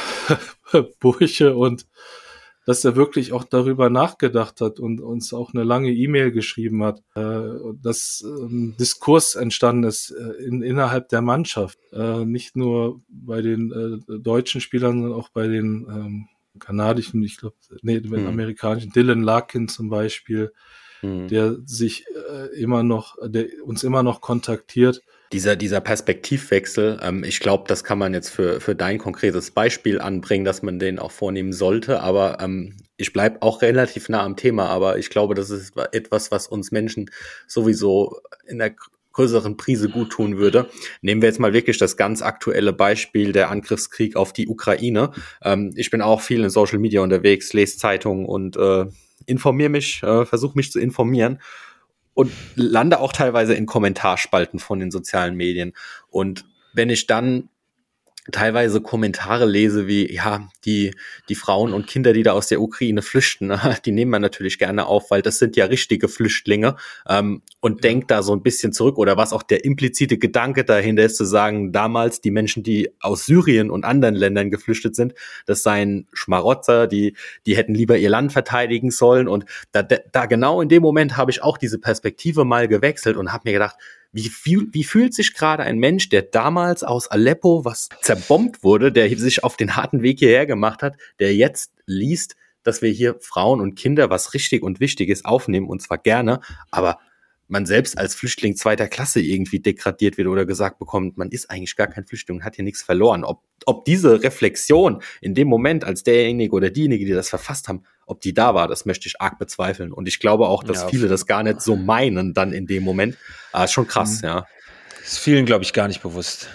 Bursche und dass er wirklich auch darüber nachgedacht hat und uns auch eine lange E-Mail geschrieben hat, dass ein Diskurs entstanden ist in, innerhalb der Mannschaft. Nicht nur bei den deutschen Spielern, sondern auch bei den kanadischen, ich glaube, nee, den hm. amerikanischen, Dylan Larkin zum Beispiel, hm. der sich immer noch, der uns immer noch kontaktiert. Dieser, dieser Perspektivwechsel, ähm, ich glaube, das kann man jetzt für, für dein konkretes Beispiel anbringen, dass man den auch vornehmen sollte, aber ähm, ich bleibe auch relativ nah am Thema, aber ich glaube, das ist etwas, was uns Menschen sowieso in der größeren Prise gut tun würde. Nehmen wir jetzt mal wirklich das ganz aktuelle Beispiel, der Angriffskrieg auf die Ukraine. Ähm, ich bin auch viel in Social Media unterwegs, lese Zeitungen und äh, informiere mich, äh, versuche mich zu informieren. Und lande auch teilweise in Kommentarspalten von den sozialen Medien. Und wenn ich dann teilweise Kommentare lese wie, ja, die die Frauen und Kinder, die da aus der Ukraine flüchten, die nehmen wir natürlich gerne auf, weil das sind ja richtige Flüchtlinge, ähm, und denkt da so ein bisschen zurück, oder was auch der implizite Gedanke dahinter ist, zu sagen, damals die Menschen, die aus Syrien und anderen Ländern geflüchtet sind, das seien Schmarotzer, die die hätten lieber ihr Land verteidigen sollen. Und da, da genau in dem Moment habe ich auch diese Perspektive mal gewechselt und habe mir gedacht, Wie, wie, wie fühlt sich gerade ein Mensch, der damals aus Aleppo, was zerbombt wurde, der sich auf den harten Weg hierher gemacht hat, der jetzt liest, dass wir hier Frauen und Kinder, was richtig und wichtig ist, aufnehmen, und zwar gerne, aber man selbst als Flüchtling zweiter Klasse irgendwie degradiert wird oder gesagt bekommt, man ist eigentlich gar kein Flüchtling und hat hier nichts verloren. Ob, ob diese Reflexion in dem Moment, als derjenige oder diejenige, die das verfasst haben, ob die da war, das möchte ich arg bezweifeln. Und ich glaube auch, dass ja, viele das gar nicht so meinen dann in dem Moment. Ah, ist schon krass, mhm. ja. Ist vielen, glaube ich, gar nicht bewusst.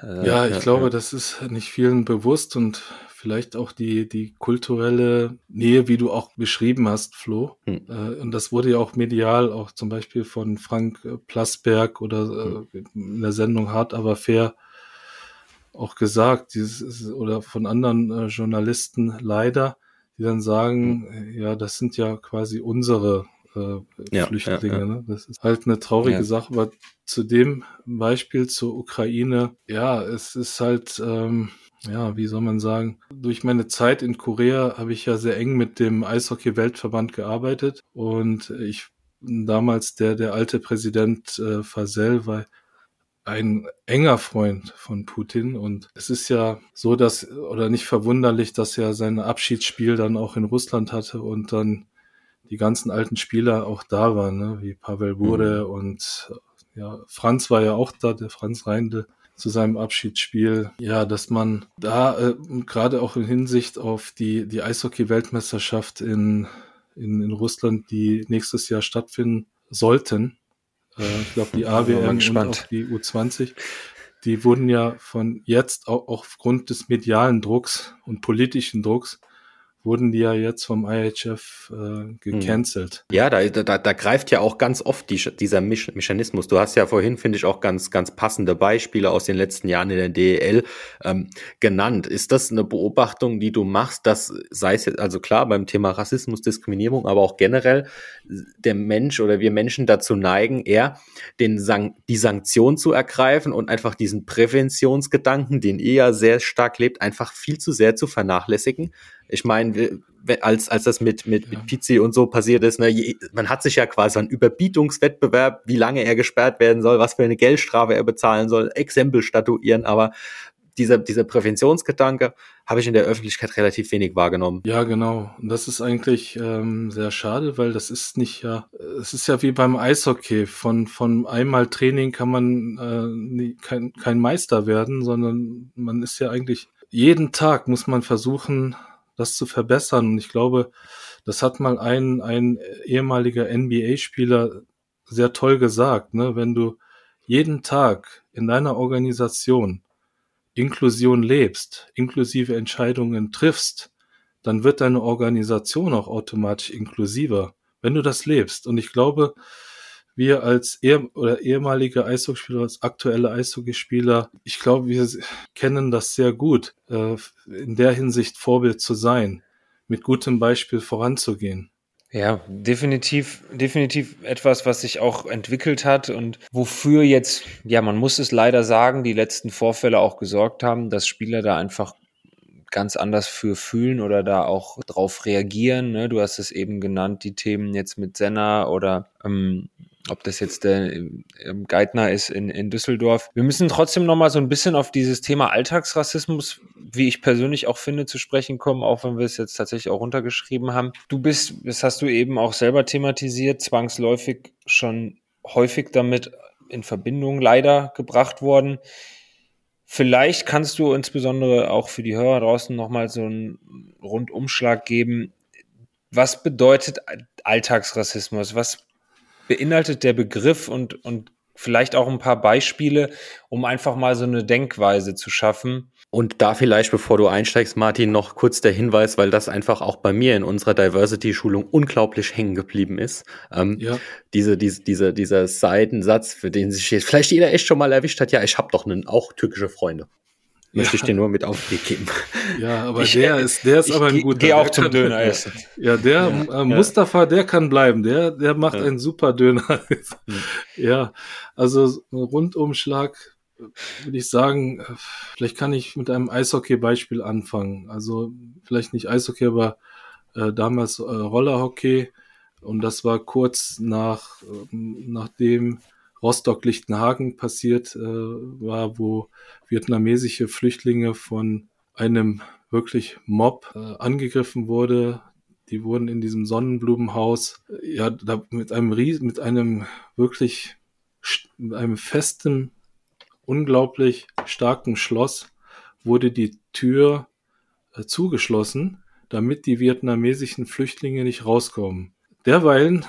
Also, ja, ich ja, glaube, ja. das ist nicht vielen bewusst, und vielleicht auch die die kulturelle Nähe, wie du auch beschrieben hast, Flo. Hm. Und das wurde ja auch medial, auch zum Beispiel von Frank Plasberg oder hm. in der Sendung Hart aber fair auch gesagt, dieses, oder von anderen Journalisten leider, die dann sagen, hm. ja, das sind ja quasi unsere äh, ja, Flüchtlinge. Ja, ja. Ne? Das ist halt eine traurige ja. Sache, aber zu dem Beispiel zur Ukraine, ja, es ist halt... Ähm, ja, wie soll man sagen, durch meine Zeit in Korea habe ich ja sehr eng mit dem Eishockey-Weltverband gearbeitet, und ich, damals der der alte Präsident äh, Fasel war ein enger Freund von Putin, und es ist ja so, dass, oder nicht verwunderlich, dass er sein Abschiedsspiel dann auch in Russland hatte und dann die ganzen alten Spieler auch da waren, ne? Wie Pavel Bure mhm. und ja, Franz war ja auch da, der Franz Reindl, zu seinem Abschiedsspiel, ja, dass man da äh, gerade auch in Hinsicht auf die die Eishockey-Weltmeisterschaft in, in in Russland, die nächstes Jahr stattfinden sollten, äh, ich glaube die A W M und auch die U zwanzig, die wurden ja von jetzt auch, auch aufgrund des medialen Drucks und politischen Drucks wurden die ja jetzt vom I H F äh, gecancelt. Ja, da, da, da greift ja auch ganz oft die, dieser Mechanismus. Du hast ja vorhin, finde ich, auch ganz ganz passende Beispiele aus den letzten Jahren in der D E L ähm, genannt. Ist das eine Beobachtung, die du machst, dass, sei es jetzt, also klar, beim Thema Rassismus, Diskriminierung, aber auch generell der Mensch oder wir Menschen dazu neigen, eher den San- die Sanktion zu ergreifen und einfach diesen Präventionsgedanken, den ihr ja sehr stark lebt, einfach viel zu sehr zu vernachlässigen? Ich meine, als als das mit mit ja. mit Pizzi und so passiert ist, ne, man hat sich ja quasi einen Überbietungswettbewerb, wie lange er gesperrt werden soll, was für eine Geldstrafe er bezahlen soll, Exempel statuieren, aber dieser dieser Präventionsgedanke habe ich in der Öffentlichkeit relativ wenig wahrgenommen. Ja, genau. Und das ist eigentlich ähm, sehr schade, weil das ist nicht ja, es ist ja wie beim Eishockey. Von von einmal Training kann man äh, nie, kein kein Meister werden, sondern man ist ja eigentlich jeden Tag muss man versuchen, das zu verbessern. Und ich glaube, das hat mal ein, ein ehemaliger N B A-Spieler sehr toll gesagt, ne? Wenn du jeden Tag in deiner Organisation Inklusion lebst, inklusive Entscheidungen triffst, dann wird deine Organisation auch automatisch inklusiver, wenn du das lebst. Und ich glaube, wir als eh- oder ehemalige Eishockeyspieler, als aktuelle Eishockeyspieler, ich glaube, wir kennen das sehr gut, äh, in der Hinsicht Vorbild zu sein, mit gutem Beispiel voranzugehen. Ja, definitiv, definitiv etwas, was sich auch entwickelt hat und wofür jetzt, ja, man muss es leider sagen, die letzten Vorfälle auch gesorgt haben, dass Spieler da einfach ganz anders für fühlen oder da auch drauf reagieren. Ne? Du hast es eben genannt, die Themen jetzt mit Senna oder ähm, ob das jetzt der ähm, Geithner ist in, in Düsseldorf. Wir müssen trotzdem nochmal so ein bisschen auf dieses Thema Alltagsrassismus, wie ich persönlich auch finde, zu sprechen kommen, auch wenn wir es jetzt tatsächlich auch runtergeschrieben haben. Du bist, das hast du eben auch selber thematisiert, zwangsläufig schon häufig damit in Verbindung leider gebracht worden. Vielleicht kannst du insbesondere auch für die Hörer draußen nochmal so einen Rundumschlag geben. Was bedeutet Alltagsrassismus? Was beinhaltet der Begriff und, und vielleicht auch ein paar Beispiele, um einfach mal so eine Denkweise zu schaffen? Und da vielleicht, bevor du einsteigst, Martin, noch kurz der Hinweis, weil das einfach auch bei mir in unserer Diversity-Schulung unglaublich hängen geblieben ist. Ähm, ja. diese, diese, diese, dieser Seitensatz, für den sich jetzt vielleicht jeder echt schon mal erwischt hat, ja, ich habe doch einen, auch türkische Freunde. Möchte ich dir nur mit auf den Weg geben. Ja, aber ich, der ist, der ist aber ein guter. Geh auch der zum Döner essen. Ja, der ja, äh, Mustafa, ja. der kann bleiben. Der, der macht ja. einen super Döner. Ja, also ein Rundumschlag, würde ich sagen, vielleicht kann ich mit einem Eishockey-Beispiel anfangen. Also vielleicht nicht Eishockey, aber äh, damals äh, Rollerhockey. Und das war kurz nach, äh, nachdem Rostock-Lichtenhagen passiert äh, war, wo vietnamesische Flüchtlinge von einem wirklich Mob äh, angegriffen wurde. Die wurden in diesem Sonnenblumenhaus äh, ja da mit einem riesen, mit einem wirklich mit einem festen, unglaublich starken Schloss wurde die Tür äh, zugeschlossen, damit die vietnamesischen Flüchtlinge nicht rauskommen. Derweilen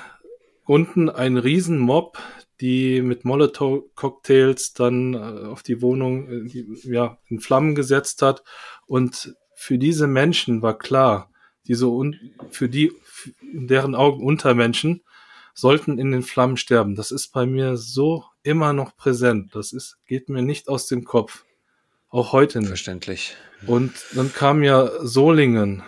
unten ein riesen Mob, die mit Molotow-Cocktails dann äh, auf die Wohnung äh, die, ja, in Flammen gesetzt hat. Und für diese Menschen war klar, die so un- für die, für deren Augen Untermenschen, sollten in den Flammen sterben. Das ist bei mir so immer noch präsent. Das ist, geht mir nicht aus dem Kopf. Auch heute nicht. Verständlich. Und dann kam ja Solingen,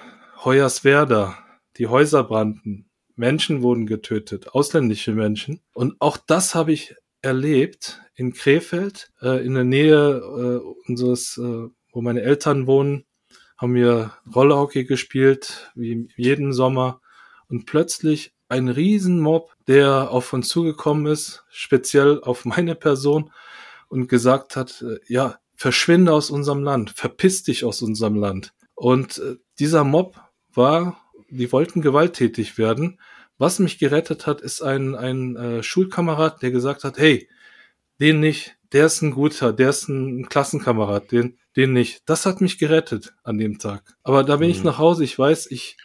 Hoyerswerda, die Häuser brannten. Menschen wurden getötet, ausländische Menschen. Und auch das habe ich erlebt in Krefeld, äh, in der Nähe äh, unseres, äh, wo meine Eltern wohnen, haben wir Rollerhockey gespielt, wie jeden Sommer. Und plötzlich ein Riesenmob, der auf uns zugekommen ist, speziell auf meine Person, und gesagt hat, äh, ja, verschwinde aus unserem Land, verpiss dich aus unserem Land. Und äh, dieser Mob war... Die wollten gewalttätig werden. Was mich gerettet hat, ist ein, ein äh, Schulkamerad, der gesagt hat, hey, den nicht, der ist ein guter, der ist ein Klassenkamerad, den den nicht. Das hat mich gerettet an dem Tag. Aber da bin mhm. ich nach Hause, ich weiß, ich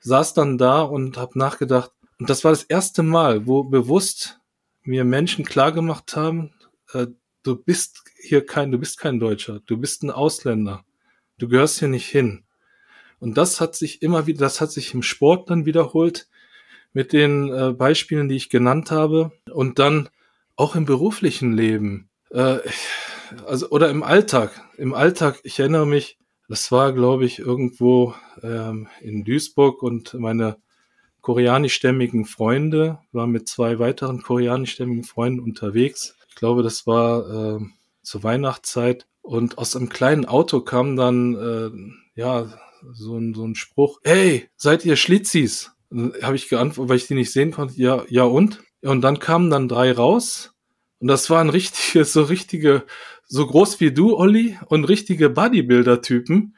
saß dann da und habe nachgedacht. Und das war das erste Mal, wo bewusst mir Menschen klargemacht haben, äh, du bist hier kein, du bist kein Deutscher, du bist ein Ausländer, du gehörst hier nicht hin. Und das hat sich immer wieder, das hat sich im Sport dann wiederholt mit den äh, Beispielen, die ich genannt habe, und dann auch im beruflichen Leben, äh, also oder im Alltag. Im Alltag, ich erinnere mich, das war, glaube ich, irgendwo ähm, in Duisburg, und meine koreanischstämmigen Freunde waren mit zwei weiteren koreanischstämmigen Freunden unterwegs. Ich glaube, das war äh, zur Weihnachtszeit, und aus einem kleinen Auto kam dann äh, ja So ein, so ein Spruch, hey, seid ihr Schlitzis? Habe ich geantwortet, weil ich die nicht sehen konnte, ja, ja und? Und dann kamen dann drei raus, und das waren richtige, so richtige, so groß wie du, Olli, und richtige Bodybuilder-Typen.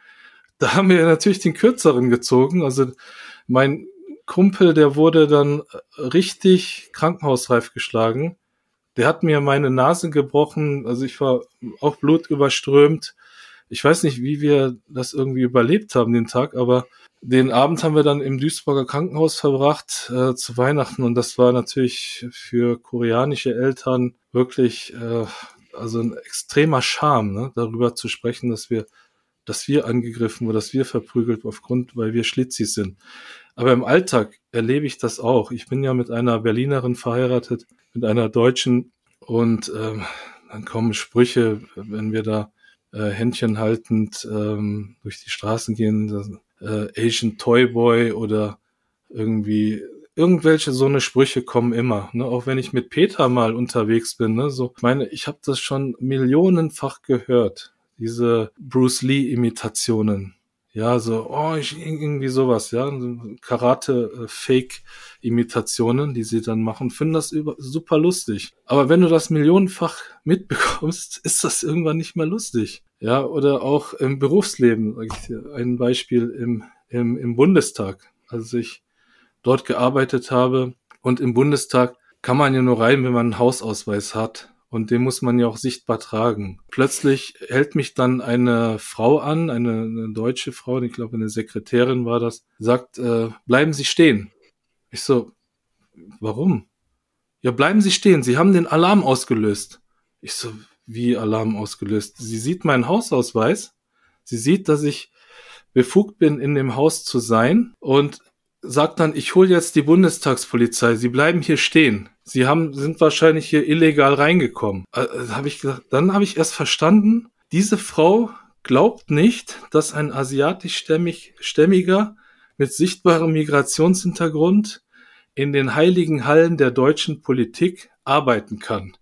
Da haben wir natürlich den Kürzeren gezogen. Also mein Kumpel, der wurde dann richtig krankenhausreif geschlagen. Der hat mir meine Nase gebrochen, also ich war auch blutüberströmt. Ich weiß nicht, wie wir das irgendwie überlebt haben, den Tag, aber den Abend haben wir dann im Duisburger Krankenhaus verbracht, äh, zu Weihnachten, und das war natürlich für koreanische Eltern wirklich, äh, also ein extremer Scham, ne, darüber zu sprechen, dass wir, dass wir angegriffen oder dass wir verprügelt aufgrund, weil wir Schlitzis sind. Aber im Alltag erlebe ich das auch. Ich bin ja mit einer Berlinerin verheiratet, mit einer Deutschen, und ähm, dann kommen Sprüche, wenn wir da Äh, Händchen haltend ähm, durch die Straßen gehen, äh, Asian Toyboy oder irgendwie irgendwelche so eine Sprüche kommen immer. Ne? Auch wenn ich mit Peter mal unterwegs bin, ne? So, ich meine, ich habe das schon millionenfach gehört, diese Bruce Lee Imitationen. Ja, so, oh, ich, irgendwie sowas, ja, Karate-Fake-Imitationen, die sie dann machen, finden das über, super lustig. Aber wenn du das millionenfach mitbekommst, ist das irgendwann nicht mehr lustig. Ja, oder auch im Berufsleben, sag ich dir, ein Beispiel im, im, im Bundestag. Als ich dort gearbeitet habe und im Bundestag kann man ja nur rein, wenn man einen Hausausweis hat. Und den muss man ja auch sichtbar tragen. Plötzlich hält mich dann eine Frau an, eine, eine deutsche Frau, ich glaube eine Sekretärin war das, sagt, äh, bleiben Sie stehen. Ich so, warum? Ja, bleiben Sie stehen, Sie haben den Alarm ausgelöst. Ich so, wie Alarm ausgelöst? Sie sieht meinen Hausausweis, sie sieht, dass ich befugt bin, in dem Haus zu sein und sagt dann, ich hole jetzt die Bundestagspolizei, Sie bleiben hier stehen. Sie haben sind wahrscheinlich hier illegal reingekommen. Also, hab ich gesagt, dann habe ich erst verstanden, diese Frau glaubt nicht, dass ein asiatischstämmiger mit sichtbarem Migrationshintergrund in den heiligen Hallen der deutschen Politik arbeiten kann.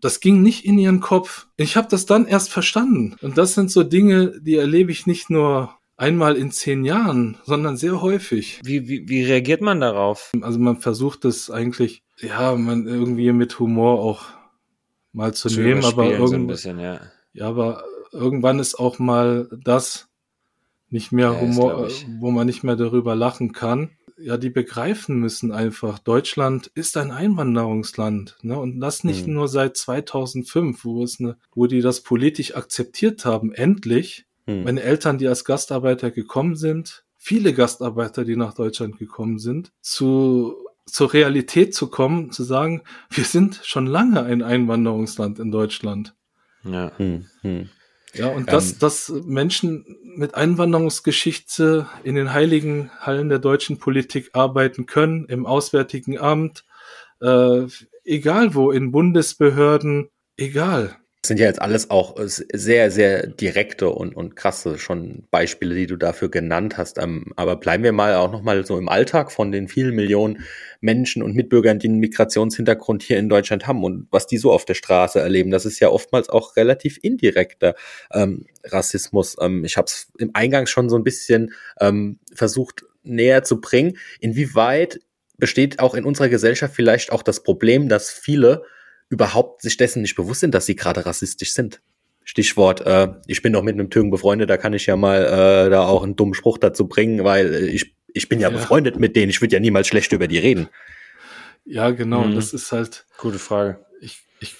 Das ging nicht in ihren Kopf. Ich habe das dann erst verstanden. Und das sind so Dinge, die erlebe ich nicht nur einmal in zehn Jahren, sondern sehr häufig. Wie, wie, wie reagiert man darauf? Also man versucht es eigentlich, ja, man irgendwie mit Humor auch mal zu, zu nehmen, aber, irgend- so ein bisschen, ja. Ja, aber irgendwann ist auch mal das nicht mehr ja, Humor, wo man nicht mehr darüber lachen kann. Ja, die begreifen müssen einfach, Deutschland ist ein Einwanderungsland, ne? Und das nicht hm. nur seit zweitausendfünf, wo es ne, wo die das politisch akzeptiert haben, endlich. Meine Eltern, die als Gastarbeiter gekommen sind, viele Gastarbeiter, die nach Deutschland gekommen sind, zu, zur Realität zu kommen, zu sagen, wir sind schon lange ein Einwanderungsland in Deutschland. Ja, hm, hm. ja und ähm. dass, dass Menschen mit Einwanderungsgeschichte in den heiligen Hallen der deutschen Politik arbeiten können, im Auswärtigen Amt, äh, egal wo, in Bundesbehörden, egal. Das sind ja jetzt alles auch sehr, sehr direkte und, und krasse schon Beispiele, die du dafür genannt hast. Aber bleiben wir mal auch nochmal so im Alltag von den vielen Millionen Menschen und Mitbürgern, die einen Migrationshintergrund hier in Deutschland haben und was die so auf der Straße erleben. Das ist ja oftmals auch relativ indirekter ähm, Rassismus. Ähm, ich habe es im Eingang schon so ein bisschen ähm, versucht näher zu bringen. Inwieweit besteht auch in unserer Gesellschaft vielleicht auch das Problem, dass viele überhaupt sich dessen nicht bewusst sind, dass sie gerade rassistisch sind. Stichwort, äh, ich bin doch mit einem Türken befreundet, da kann ich ja mal äh, da auch einen dummen Spruch dazu bringen, weil ich, ich bin ja, ja befreundet mit denen, ich würde ja niemals schlecht über die reden. Ja, genau, mhm. das ist halt... Gute Frage. Ich, ich,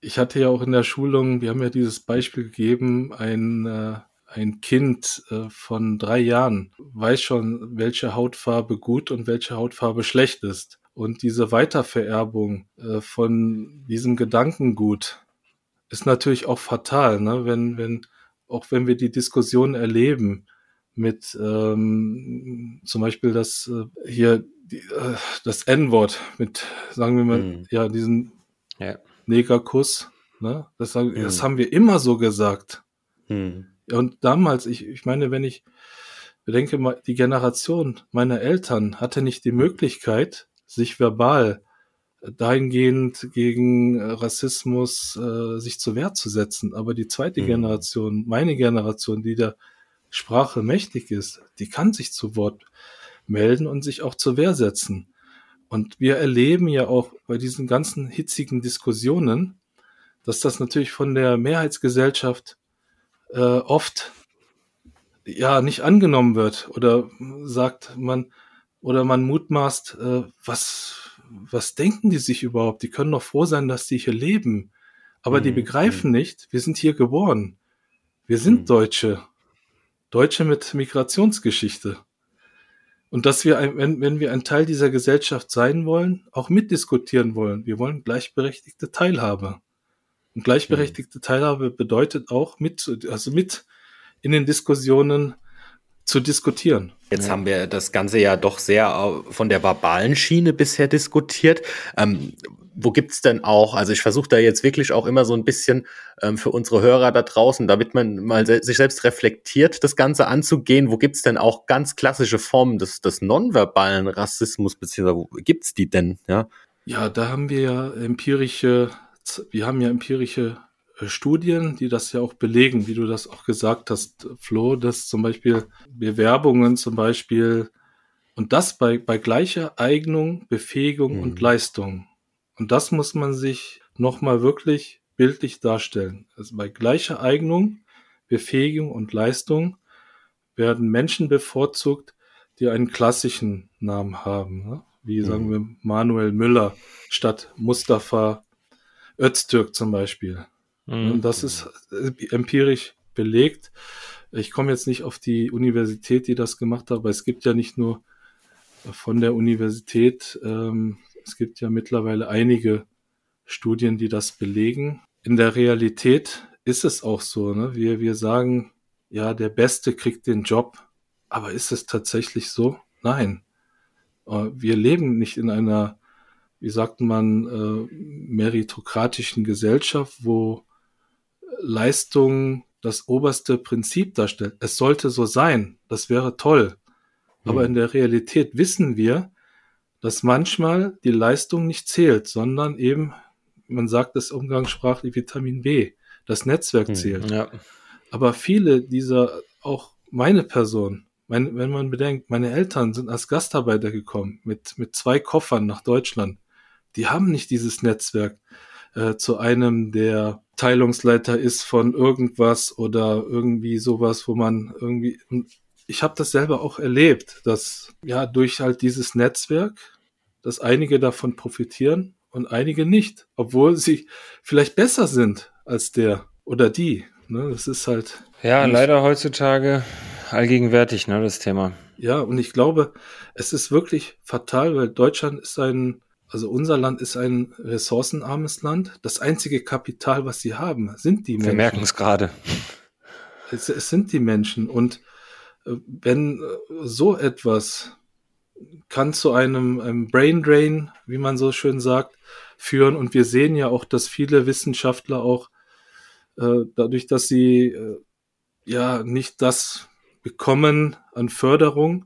ich hatte ja auch in der Schulung, wir haben ja dieses Beispiel gegeben, ein, äh, ein Kind äh, von drei Jahren weiß schon, welche Hautfarbe gut und welche Hautfarbe schlecht ist. Und diese Weitervererbung äh, von diesem Gedankengut ist natürlich auch fatal, ne? Wenn, wenn, auch wenn wir die Diskussion erleben mit ähm, zum Beispiel das äh, hier die, äh, das En-Wort mit, sagen wir mal, mhm. ja, diesen ja. Negerkuss, ne? Das, sagen, mhm. das haben wir immer so gesagt. Mhm. Und damals, ich, ich meine, wenn ich bedenke, die Generation meiner Eltern hatte nicht die Möglichkeit, sich verbal dahingehend gegen Rassismus äh, sich zur Wehr zu setzen. Aber die zweite mhm. Generation, meine Generation, die der Sprache mächtig ist, die kann sich zu Wort melden und sich auch zur Wehr setzen. Und wir erleben ja auch bei diesen ganzen hitzigen Diskussionen, dass das natürlich von der Mehrheitsgesellschaft äh, oft ja nicht angenommen wird. Oder sagt man, Oder man mutmaßt, äh, was, was denken die sich überhaupt? Die können doch froh sein, dass die hier leben. Aber mm, die begreifen mm. nicht, wir sind hier geboren. Wir sind mm. Deutsche. Deutsche mit Migrationsgeschichte. Und dass wir, ein, wenn, wenn wir ein Teil dieser Gesellschaft sein wollen, auch mitdiskutieren wollen. Wir wollen gleichberechtigte Teilhabe. Und gleichberechtigte mm. Teilhabe bedeutet auch, mit, also mit in den Diskussionen zu diskutieren. Jetzt haben wir das Ganze ja doch sehr von der verbalen Schiene bisher diskutiert. Ähm, wo gibt's denn auch, also ich versuche da jetzt wirklich auch immer so ein bisschen ähm, für unsere Hörer da draußen, damit man mal se- sich selbst reflektiert, das Ganze anzugehen, wo gibt's denn auch ganz klassische Formen des, des nonverbalen Rassismus, beziehungsweise wo gibt's die denn? Ja, ja da haben wir ja empirische, wir haben ja empirische Studien, die das ja auch belegen, wie du das auch gesagt hast, Flo, dass zum Beispiel Bewerbungen zum Beispiel und das bei, bei gleicher Eignung, Befähigung mhm. und Leistung. Und das muss man sich nochmal wirklich bildlich darstellen. Also bei gleicher Eignung, Befähigung und Leistung werden Menschen bevorzugt, die einen klassischen Namen haben, ne? Wie mhm. sagen wir Manuel Müller statt Mustafa Öztürk zum Beispiel. Mhm. Und das ist empirisch belegt. Ich komme jetzt nicht auf die Universität, die das gemacht hat, aber es gibt ja nicht nur von der Universität, ähm, es gibt ja mittlerweile einige Studien, die das belegen. In der Realität ist es auch so, ne? Wir, wir sagen, ja, der Beste kriegt den Job, aber ist es tatsächlich so? Nein. Wir leben nicht in einer, wie sagt man, äh, meritokratischen Gesellschaft, wo Leistung das oberste Prinzip darstellt. Es sollte so sein, das wäre toll. Mhm. Aber in der Realität wissen wir, dass manchmal die Leistung nicht zählt, sondern eben, man sagt es umgangssprachlich, Vitamin B, das Netzwerk mhm, zählt. Ja. Aber viele dieser, auch meine Person, mein, wenn man bedenkt, meine Eltern sind als Gastarbeiter gekommen, mit, mit zwei Koffern nach Deutschland. Die haben nicht dieses Netzwerk äh, zu einem, der Teilungsleiter ist von irgendwas oder irgendwie sowas, wo man irgendwie... Ich habe das selber auch erlebt, dass ja durch halt dieses Netzwerk, dass einige davon profitieren und einige nicht, obwohl sie vielleicht besser sind als der oder die. Ne? Das ist halt... Ja, leider heutzutage allgegenwärtig, ne, das Thema. Ja, und ich glaube, es ist wirklich fatal, weil Deutschland ist ein... Also unser Land ist ein ressourcenarmes Land. Das einzige Kapital, was sie haben, sind die Menschen. Wir merken es gerade. Es, es sind die Menschen. Und wenn so etwas kann zu einem, einem Brain Drain, wie man so schön sagt, führen. Und wir sehen ja auch, dass viele Wissenschaftler auch äh, dadurch, dass sie äh, ja nicht das bekommen an Förderung,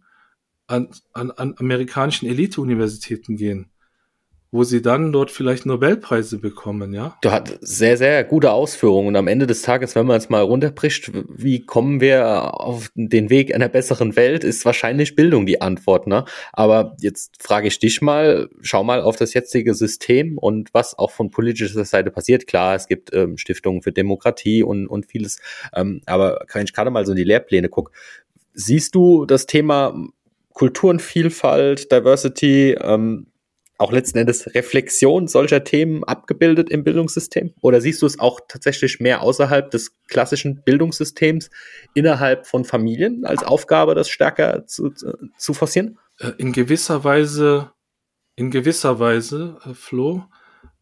an, an, an amerikanischen Elite-Universitäten gehen, wo sie dann dort vielleicht Nobelpreise bekommen, ja? Du hast sehr, sehr gute Ausführungen und am Ende des Tages, wenn man es mal runterbricht, wie kommen wir auf den Weg einer besseren Welt, ist wahrscheinlich Bildung die Antwort, ne? Aber jetzt frage ich dich mal, schau mal auf das jetzige System und was auch von politischer Seite passiert. Klar, es gibt ähm, Stiftungen für Demokratie und, und vieles, ähm, aber wenn ich gerade mal so in die Lehrpläne gucke, siehst du das Thema Kulturenvielfalt, Diversity, ähm, auch letzten Endes Reflexion solcher Themen abgebildet im Bildungssystem? Oder siehst du es auch tatsächlich mehr außerhalb des klassischen Bildungssystems innerhalb von Familien als Aufgabe, das stärker zu, zu forcieren? In gewisser Weise, in gewisser Weise, Flo.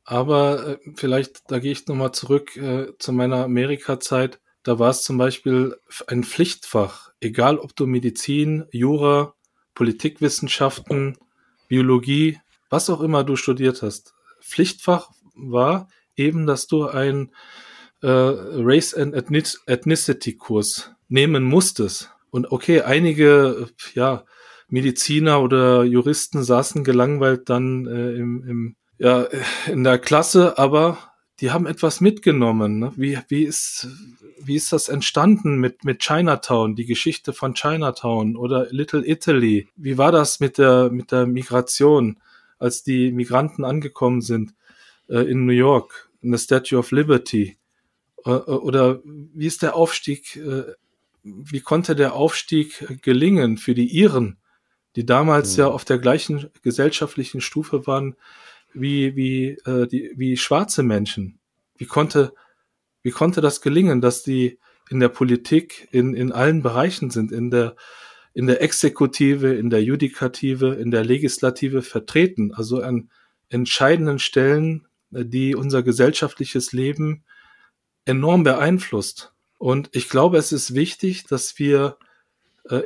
Aber vielleicht, da gehe ich nochmal zurück äh, zu meiner Amerika-Zeit. Da war es zum Beispiel ein Pflichtfach, egal ob du Medizin, Jura, Politikwissenschaften, Biologie, was auch immer du studiert hast. Pflichtfach war eben, dass du einen äh, Race and Ethnicity-Kurs nehmen musstest. Und okay, einige ja, Mediziner oder Juristen saßen gelangweilt dann äh, im, im, ja, in der Klasse, aber die haben etwas mitgenommen. Ne? Wie, wie, ist, wie ist das entstanden mit, mit Chinatown, die Geschichte von Chinatown oder Little Italy? Wie war das mit der, mit der Migration, als die Migranten angekommen sind äh, in New York, in der Statue of Liberty? Äh, oder wie ist der Aufstieg, äh, wie konnte der Aufstieg gelingen für die Iren, die damals ja, ja auf der gleichen gesellschaftlichen Stufe waren wie, wie, äh, die, wie schwarze Menschen? Wie konnte, wie konnte das gelingen, dass die in der Politik, in, in allen Bereichen sind, in der in der Exekutive, in der Judikative, in der Legislative vertreten, also an entscheidenden Stellen, die unser gesellschaftliches Leben enorm beeinflusst. Und ich glaube, es ist wichtig, dass wir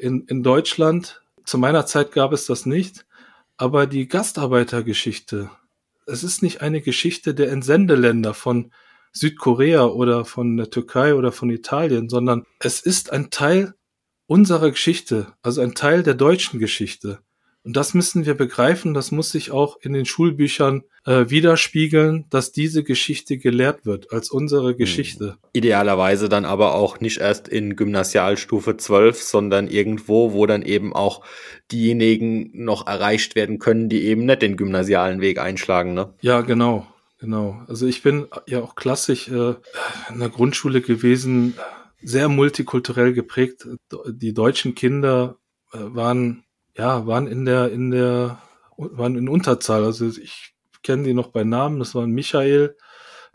in, in Deutschland, zu meiner Zeit gab es das nicht, aber die Gastarbeitergeschichte, es ist nicht eine Geschichte der Entsendeländer von Südkorea oder von der Türkei oder von Italien, sondern es ist ein Teil unserer Geschichte, also ein Teil der deutschen Geschichte. Und das müssen wir begreifen, das muss sich auch in den Schulbüchern äh, widerspiegeln, dass diese Geschichte gelehrt wird als unsere Geschichte. Idealerweise dann aber auch nicht erst in Gymnasialstufe zwölf, sondern irgendwo, wo dann eben auch diejenigen noch erreicht werden können, die eben nicht den gymnasialen Weg einschlagen, ne? Ja, genau, genau. Also ich bin ja auch klassisch äh, in der Grundschule gewesen, sehr multikulturell geprägt. Die deutschen Kinder äh, waren... ja, waren in der, in der, waren in Unterzahl. Also ich kenne die noch bei Namen. Das waren Michael,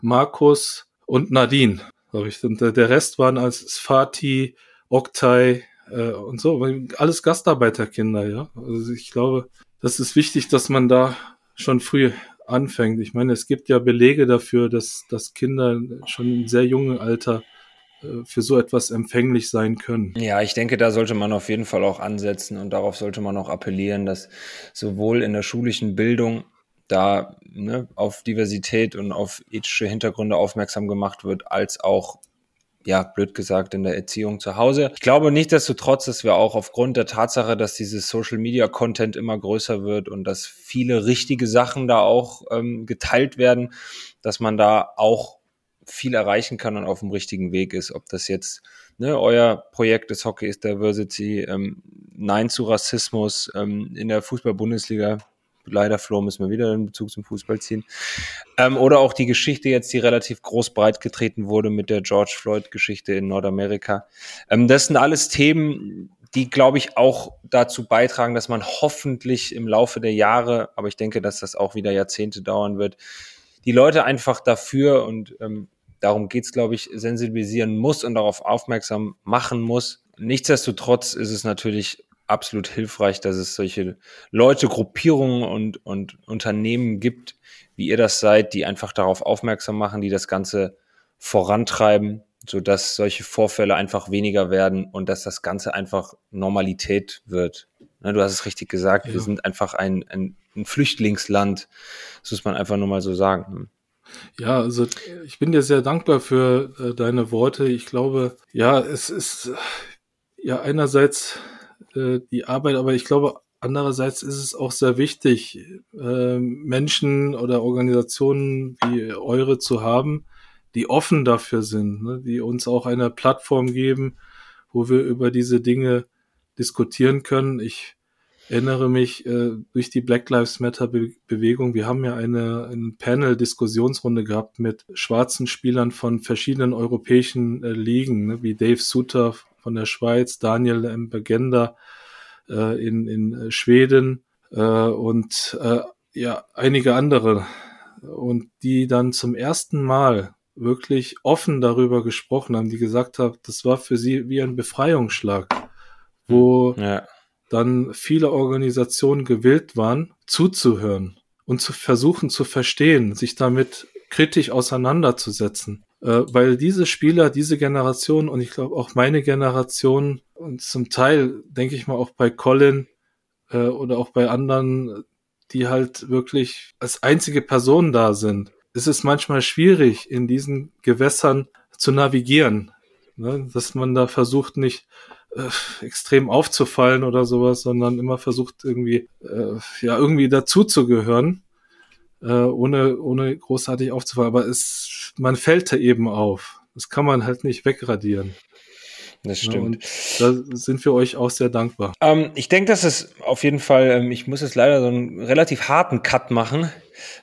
Markus und Nadine, glaube ich. Und der Rest waren als Fatih, Oktay äh, und so. Alles Gastarbeiterkinder, ja. Also ich glaube, das ist wichtig, dass man da schon früh anfängt. Ich meine, es gibt ja Belege dafür, dass, dass Kinder schon im sehr jungen Alter für so etwas empfänglich sein können. Ja, ich denke, da sollte man auf jeden Fall auch ansetzen und darauf sollte man auch appellieren, dass sowohl in der schulischen Bildung da ne, auf Diversität und auf ethische Hintergründe aufmerksam gemacht wird, als auch, ja, blöd gesagt, in der Erziehung zu Hause. Ich glaube nichtsdestotrotz, dass wir auch aufgrund der Tatsache, dass dieses Social-Media-Content immer größer wird und dass viele richtige Sachen da auch ähm, geteilt werden, dass man da auch viel erreichen kann und auf dem richtigen Weg ist. Ob das jetzt ne, euer Projekt ist Hockey is Diversity, ähm, Nein zu Rassismus ähm, in der Fußball-Bundesliga, leider Flo, müssen wir wieder in Bezug zum Fußball ziehen, ähm, oder auch die Geschichte jetzt, die relativ groß breit getreten wurde mit der George Floyd-Geschichte in Nordamerika. Ähm, das sind alles Themen, die, glaube ich, auch dazu beitragen, dass man hoffentlich im Laufe der Jahre, aber ich denke, dass das auch wieder Jahrzehnte dauern wird, die Leute einfach dafür und ähm, darum geht's, glaube ich, sensibilisieren muss und darauf aufmerksam machen muss. Nichtsdestotrotz ist es natürlich absolut hilfreich, dass es solche Leute, Gruppierungen und, und Unternehmen gibt, wie ihr das seid, die einfach darauf aufmerksam machen, die das Ganze vorantreiben, sodass solche Vorfälle einfach weniger werden und dass das Ganze einfach Normalität wird. Ne, du hast es richtig gesagt, ja. Wir sind einfach ein, ein, ein Flüchtlingsland. Das muss man einfach nur mal so sagen. Ja, also ich bin dir sehr dankbar für äh, deine Worte. Ich glaube, ja, es ist äh, ja einerseits äh, die Arbeit, aber ich glaube, andererseits ist es auch sehr wichtig, äh, Menschen oder Organisationen wie eure zu haben, die offen dafür sind, ne? Die uns auch eine Plattform geben, wo wir über diese Dinge diskutieren können. Ich erinnere mich äh, durch die Black Lives Matter Be- Bewegung. Wir haben ja eine, eine Panel-Diskussionsrunde gehabt mit schwarzen Spielern von verschiedenen europäischen äh, Ligen, ne, wie Dave Suter von der Schweiz, Daniel Mbagenda äh, in, in Schweden äh, und äh, ja einige andere. Und die dann zum ersten Mal wirklich offen darüber gesprochen haben, die gesagt haben, das war für sie wie ein Befreiungsschlag, wo ja. dann viele Organisationen gewillt waren, zuzuhören und zu versuchen zu verstehen, sich damit kritisch auseinanderzusetzen. Äh, weil diese Spieler, diese Generation und ich glaube auch meine Generation und zum Teil, denke ich mal, auch bei Colin äh, oder auch bei anderen, die halt wirklich als einzige Person da sind, ist es manchmal schwierig, in diesen Gewässern zu navigieren, ne? Dass man da versucht, nicht extrem aufzufallen oder sowas, sondern immer versucht irgendwie äh, ja irgendwie dazuzugehören, äh, ohne ohne großartig aufzufallen. Aber es man fällt da eben auf. Das kann man halt nicht wegradieren. Das stimmt. Ja, und da sind wir euch auch sehr dankbar. Ähm, ich denke, dass es auf jeden Fall, ähm, ich muss jetzt leider so einen relativ harten Cut machen,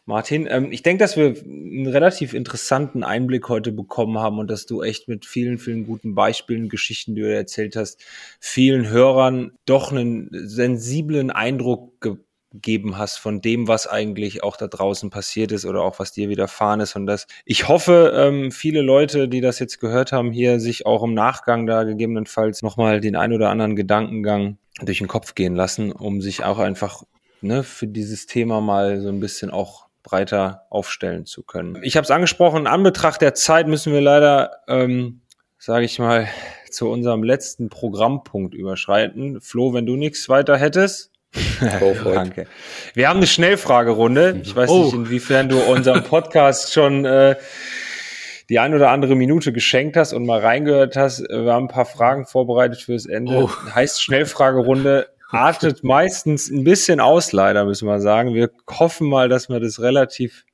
Martin. Ähm, ich denke, dass wir einen relativ interessanten Einblick heute bekommen haben und dass du echt mit vielen, vielen guten Beispielen, Geschichten, die du erzählt hast, vielen Hörern doch einen sensiblen Eindruck ge- gegeben hast von dem, was eigentlich auch da draußen passiert ist oder auch was dir widerfahren ist und das. Ich hoffe, ähm, viele Leute, die das jetzt gehört haben, hier sich auch im Nachgang da gegebenenfalls nochmal den ein oder anderen Gedankengang durch den Kopf gehen lassen, um sich auch einfach ne, für dieses Thema mal so ein bisschen auch breiter aufstellen zu können. Ich habe es angesprochen, in Anbetracht der Zeit müssen wir leider, ähm, sage ich mal, zu unserem letzten Programmpunkt überschreiten. Flo, wenn du nichts weiter hättest, oh, danke. Wir haben eine Schnellfragerunde. Ich weiß oh. nicht, inwiefern du unserem Podcast schon äh, die ein oder andere Minute geschenkt hast und mal reingehört hast. Wir haben ein paar Fragen vorbereitet fürs Ende. Oh. Heißt Schnellfragerunde. artet meistens ein bisschen aus, leider, müssen wir sagen. Wir hoffen mal, dass wir das relativ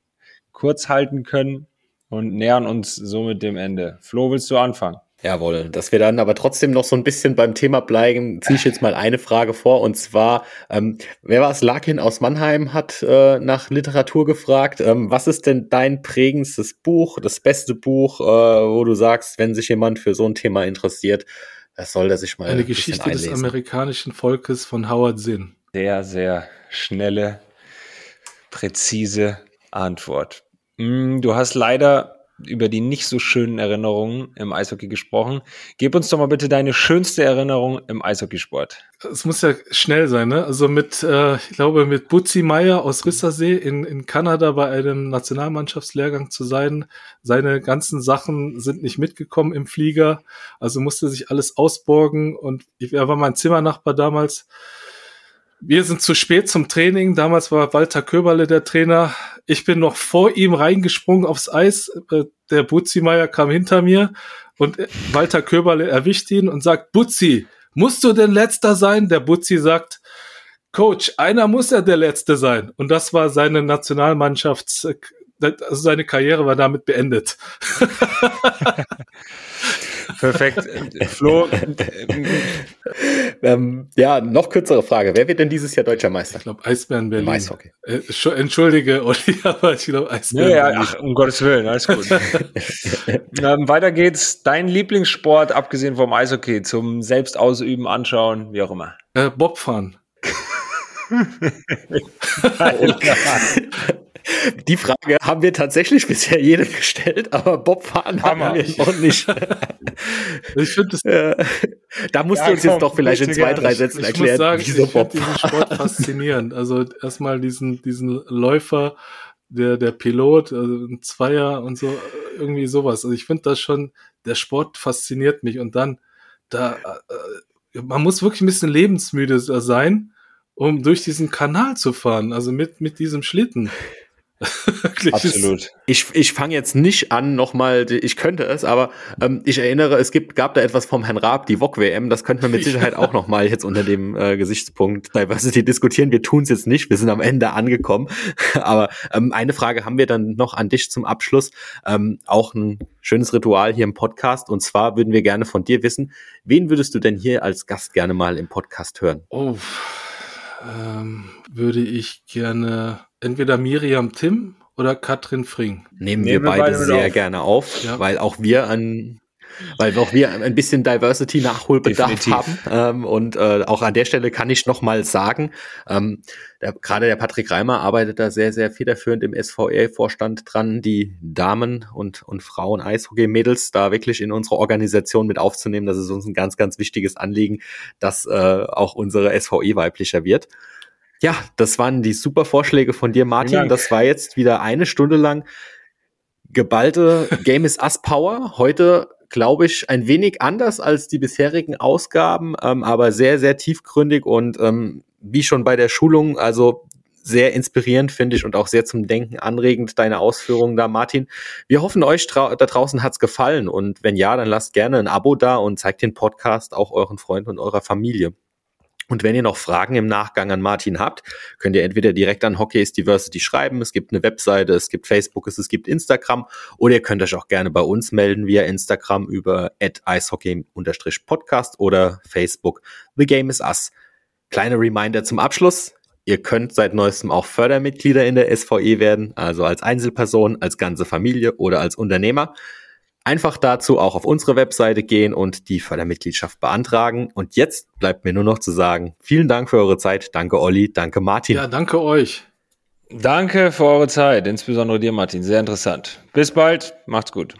kurz halten können und nähern uns somit dem Ende. Flo, willst du anfangen? Jawohl, dass wir dann aber trotzdem noch so ein bisschen beim Thema bleiben, ziehe ich jetzt mal eine Frage vor, und zwar, ähm, wer war es, Larkin aus Mannheim hat äh, nach Literatur gefragt, ähm, was ist denn dein prägendstes Buch, das beste Buch, äh, wo du sagst, wenn sich jemand für so ein Thema interessiert, das soll der sich mal Eine ein Geschichte einlesen. Des amerikanischen Volkes von Howard Zinn. Sehr, sehr schnelle, präzise Antwort. Mm, du hast leider über die nicht so schönen Erinnerungen im Eishockey gesprochen. Gib uns doch mal bitte deine schönste Erinnerung im Eishockeysport. Es muss ja schnell sein, ne? Also mit, äh, ich glaube, mit Butzi Meier aus Rissersee in, in Kanada bei einem Nationalmannschaftslehrgang zu sein. Seine ganzen Sachen sind nicht mitgekommen im Flieger. Also musste sich alles ausborgen. Und ich war mein Zimmernachbar damals. Wir sind zu spät zum Training. Damals war Walter Köberle der Trainer. Ich bin noch vor ihm reingesprungen aufs Eis. Der Butzi Meier kam hinter mir und Walter Köberle erwischt ihn und sagt, Butzi, musst du denn Letzter sein? Der Butzi sagt, Coach, einer muss ja der Letzte sein. Und das war seine Nationalmannschafts-, also seine Karriere war damit beendet. Perfekt. Flo. ähm, ja, noch kürzere Frage. Wer wird denn dieses Jahr deutscher Meister? Ich glaube, Eisbären Berlin. Eishockey. Äh, entschuldige, Olli, aber ich glaube, Eisbären ja, Berlin. Ach, um Gottes Willen, alles gut. ähm, weiter geht's. Dein Lieblingssport, abgesehen vom Eishockey, zum Selbstausüben, anschauen, wie auch immer. Äh, Bobfahren. Die Frage haben wir tatsächlich bisher jedem gestellt, aber Bobfahren haben wir noch nicht. Ich finde das. Äh, da musst ja, du uns komm, jetzt doch vielleicht in zwei, drei Sätzen ich erklären, muss sagen, wieso ich Bobfahren. Diesen Sport faszinierend. Also erstmal diesen diesen Läufer, der der Pilot, also ein Zweier und so irgendwie sowas. Also ich finde das schon. Der Sport fasziniert mich und dann da äh, man muss wirklich ein bisschen lebensmüde sein, um durch diesen Kanal zu fahren. Also mit mit diesem Schlitten. Absolut. Ich, ich fange jetzt nicht an, nochmal, ich könnte es, aber ähm, ich erinnere, es gibt, gab da etwas vom Herrn Raab, die W O C-W M, das könnte man mit Sicherheit auch nochmal jetzt unter dem äh, Gesichtspunkt Diversity diskutieren. Wir tun es jetzt nicht, wir sind am Ende angekommen, aber ähm, eine Frage haben wir dann noch an dich zum Abschluss, ähm, auch ein schönes Ritual hier im Podcast, und zwar würden wir gerne von dir wissen, wen würdest du denn hier als Gast gerne mal im Podcast hören? Oh, ähm, würde ich gerne... Entweder Miriam Tim oder Katrin Fring. Nehmen wir, Nehmen wir beide, beide sehr auf. gerne auf, ja. weil auch wir an, weil auch wir ein bisschen Diversity-Nachholbedarf haben. Ähm, und äh, auch an der Stelle kann ich nochmal sagen, ähm, gerade der Patrick Reimer arbeitet da sehr, sehr federführend im S V E-Vorstand dran, die Damen und, und Frauen Eishockey-Mädels da wirklich in unsere Organisation mit aufzunehmen. Das ist uns ein ganz, ganz wichtiges Anliegen, dass äh, auch unsere S V E weiblicher wird. Ja, das waren die super Vorschläge von dir, Martin. Das war jetzt wieder eine Stunde lang geballte Game is Us Power. Heute, glaube ich, ein wenig anders als die bisherigen Ausgaben, ähm, aber sehr, sehr tiefgründig und ähm, wie schon bei der Schulung, also sehr inspirierend, finde ich, und auch sehr zum Denken anregend, deine Ausführungen da, Martin. Wir hoffen, euch trau- da draußen hat's gefallen, und wenn ja, dann lasst gerne ein Abo da und zeigt den Podcast auch euren Freunden und eurer Familie. Und wenn ihr noch Fragen im Nachgang an Martin habt, könnt ihr entweder direkt an Hockey is Diversity schreiben, es gibt eine Webseite, es gibt Facebook, es gibt Instagram, oder ihr könnt euch auch gerne bei uns melden via Instagram über at eishockey Podcast oder Facebook The Game is Us. Kleiner Reminder zum Abschluss, ihr könnt seit neuestem auch Fördermitglieder in der S V E werden, also als Einzelperson, als ganze Familie oder als Unternehmer. Einfach dazu auch auf unsere Webseite gehen und die Fördermitgliedschaft beantragen. Und jetzt bleibt mir nur noch zu sagen, vielen Dank für eure Zeit. Danke, Olli. Danke, Martin. Ja, danke euch. Danke für eure Zeit, insbesondere dir, Martin. Sehr interessant. Bis bald. Macht's gut.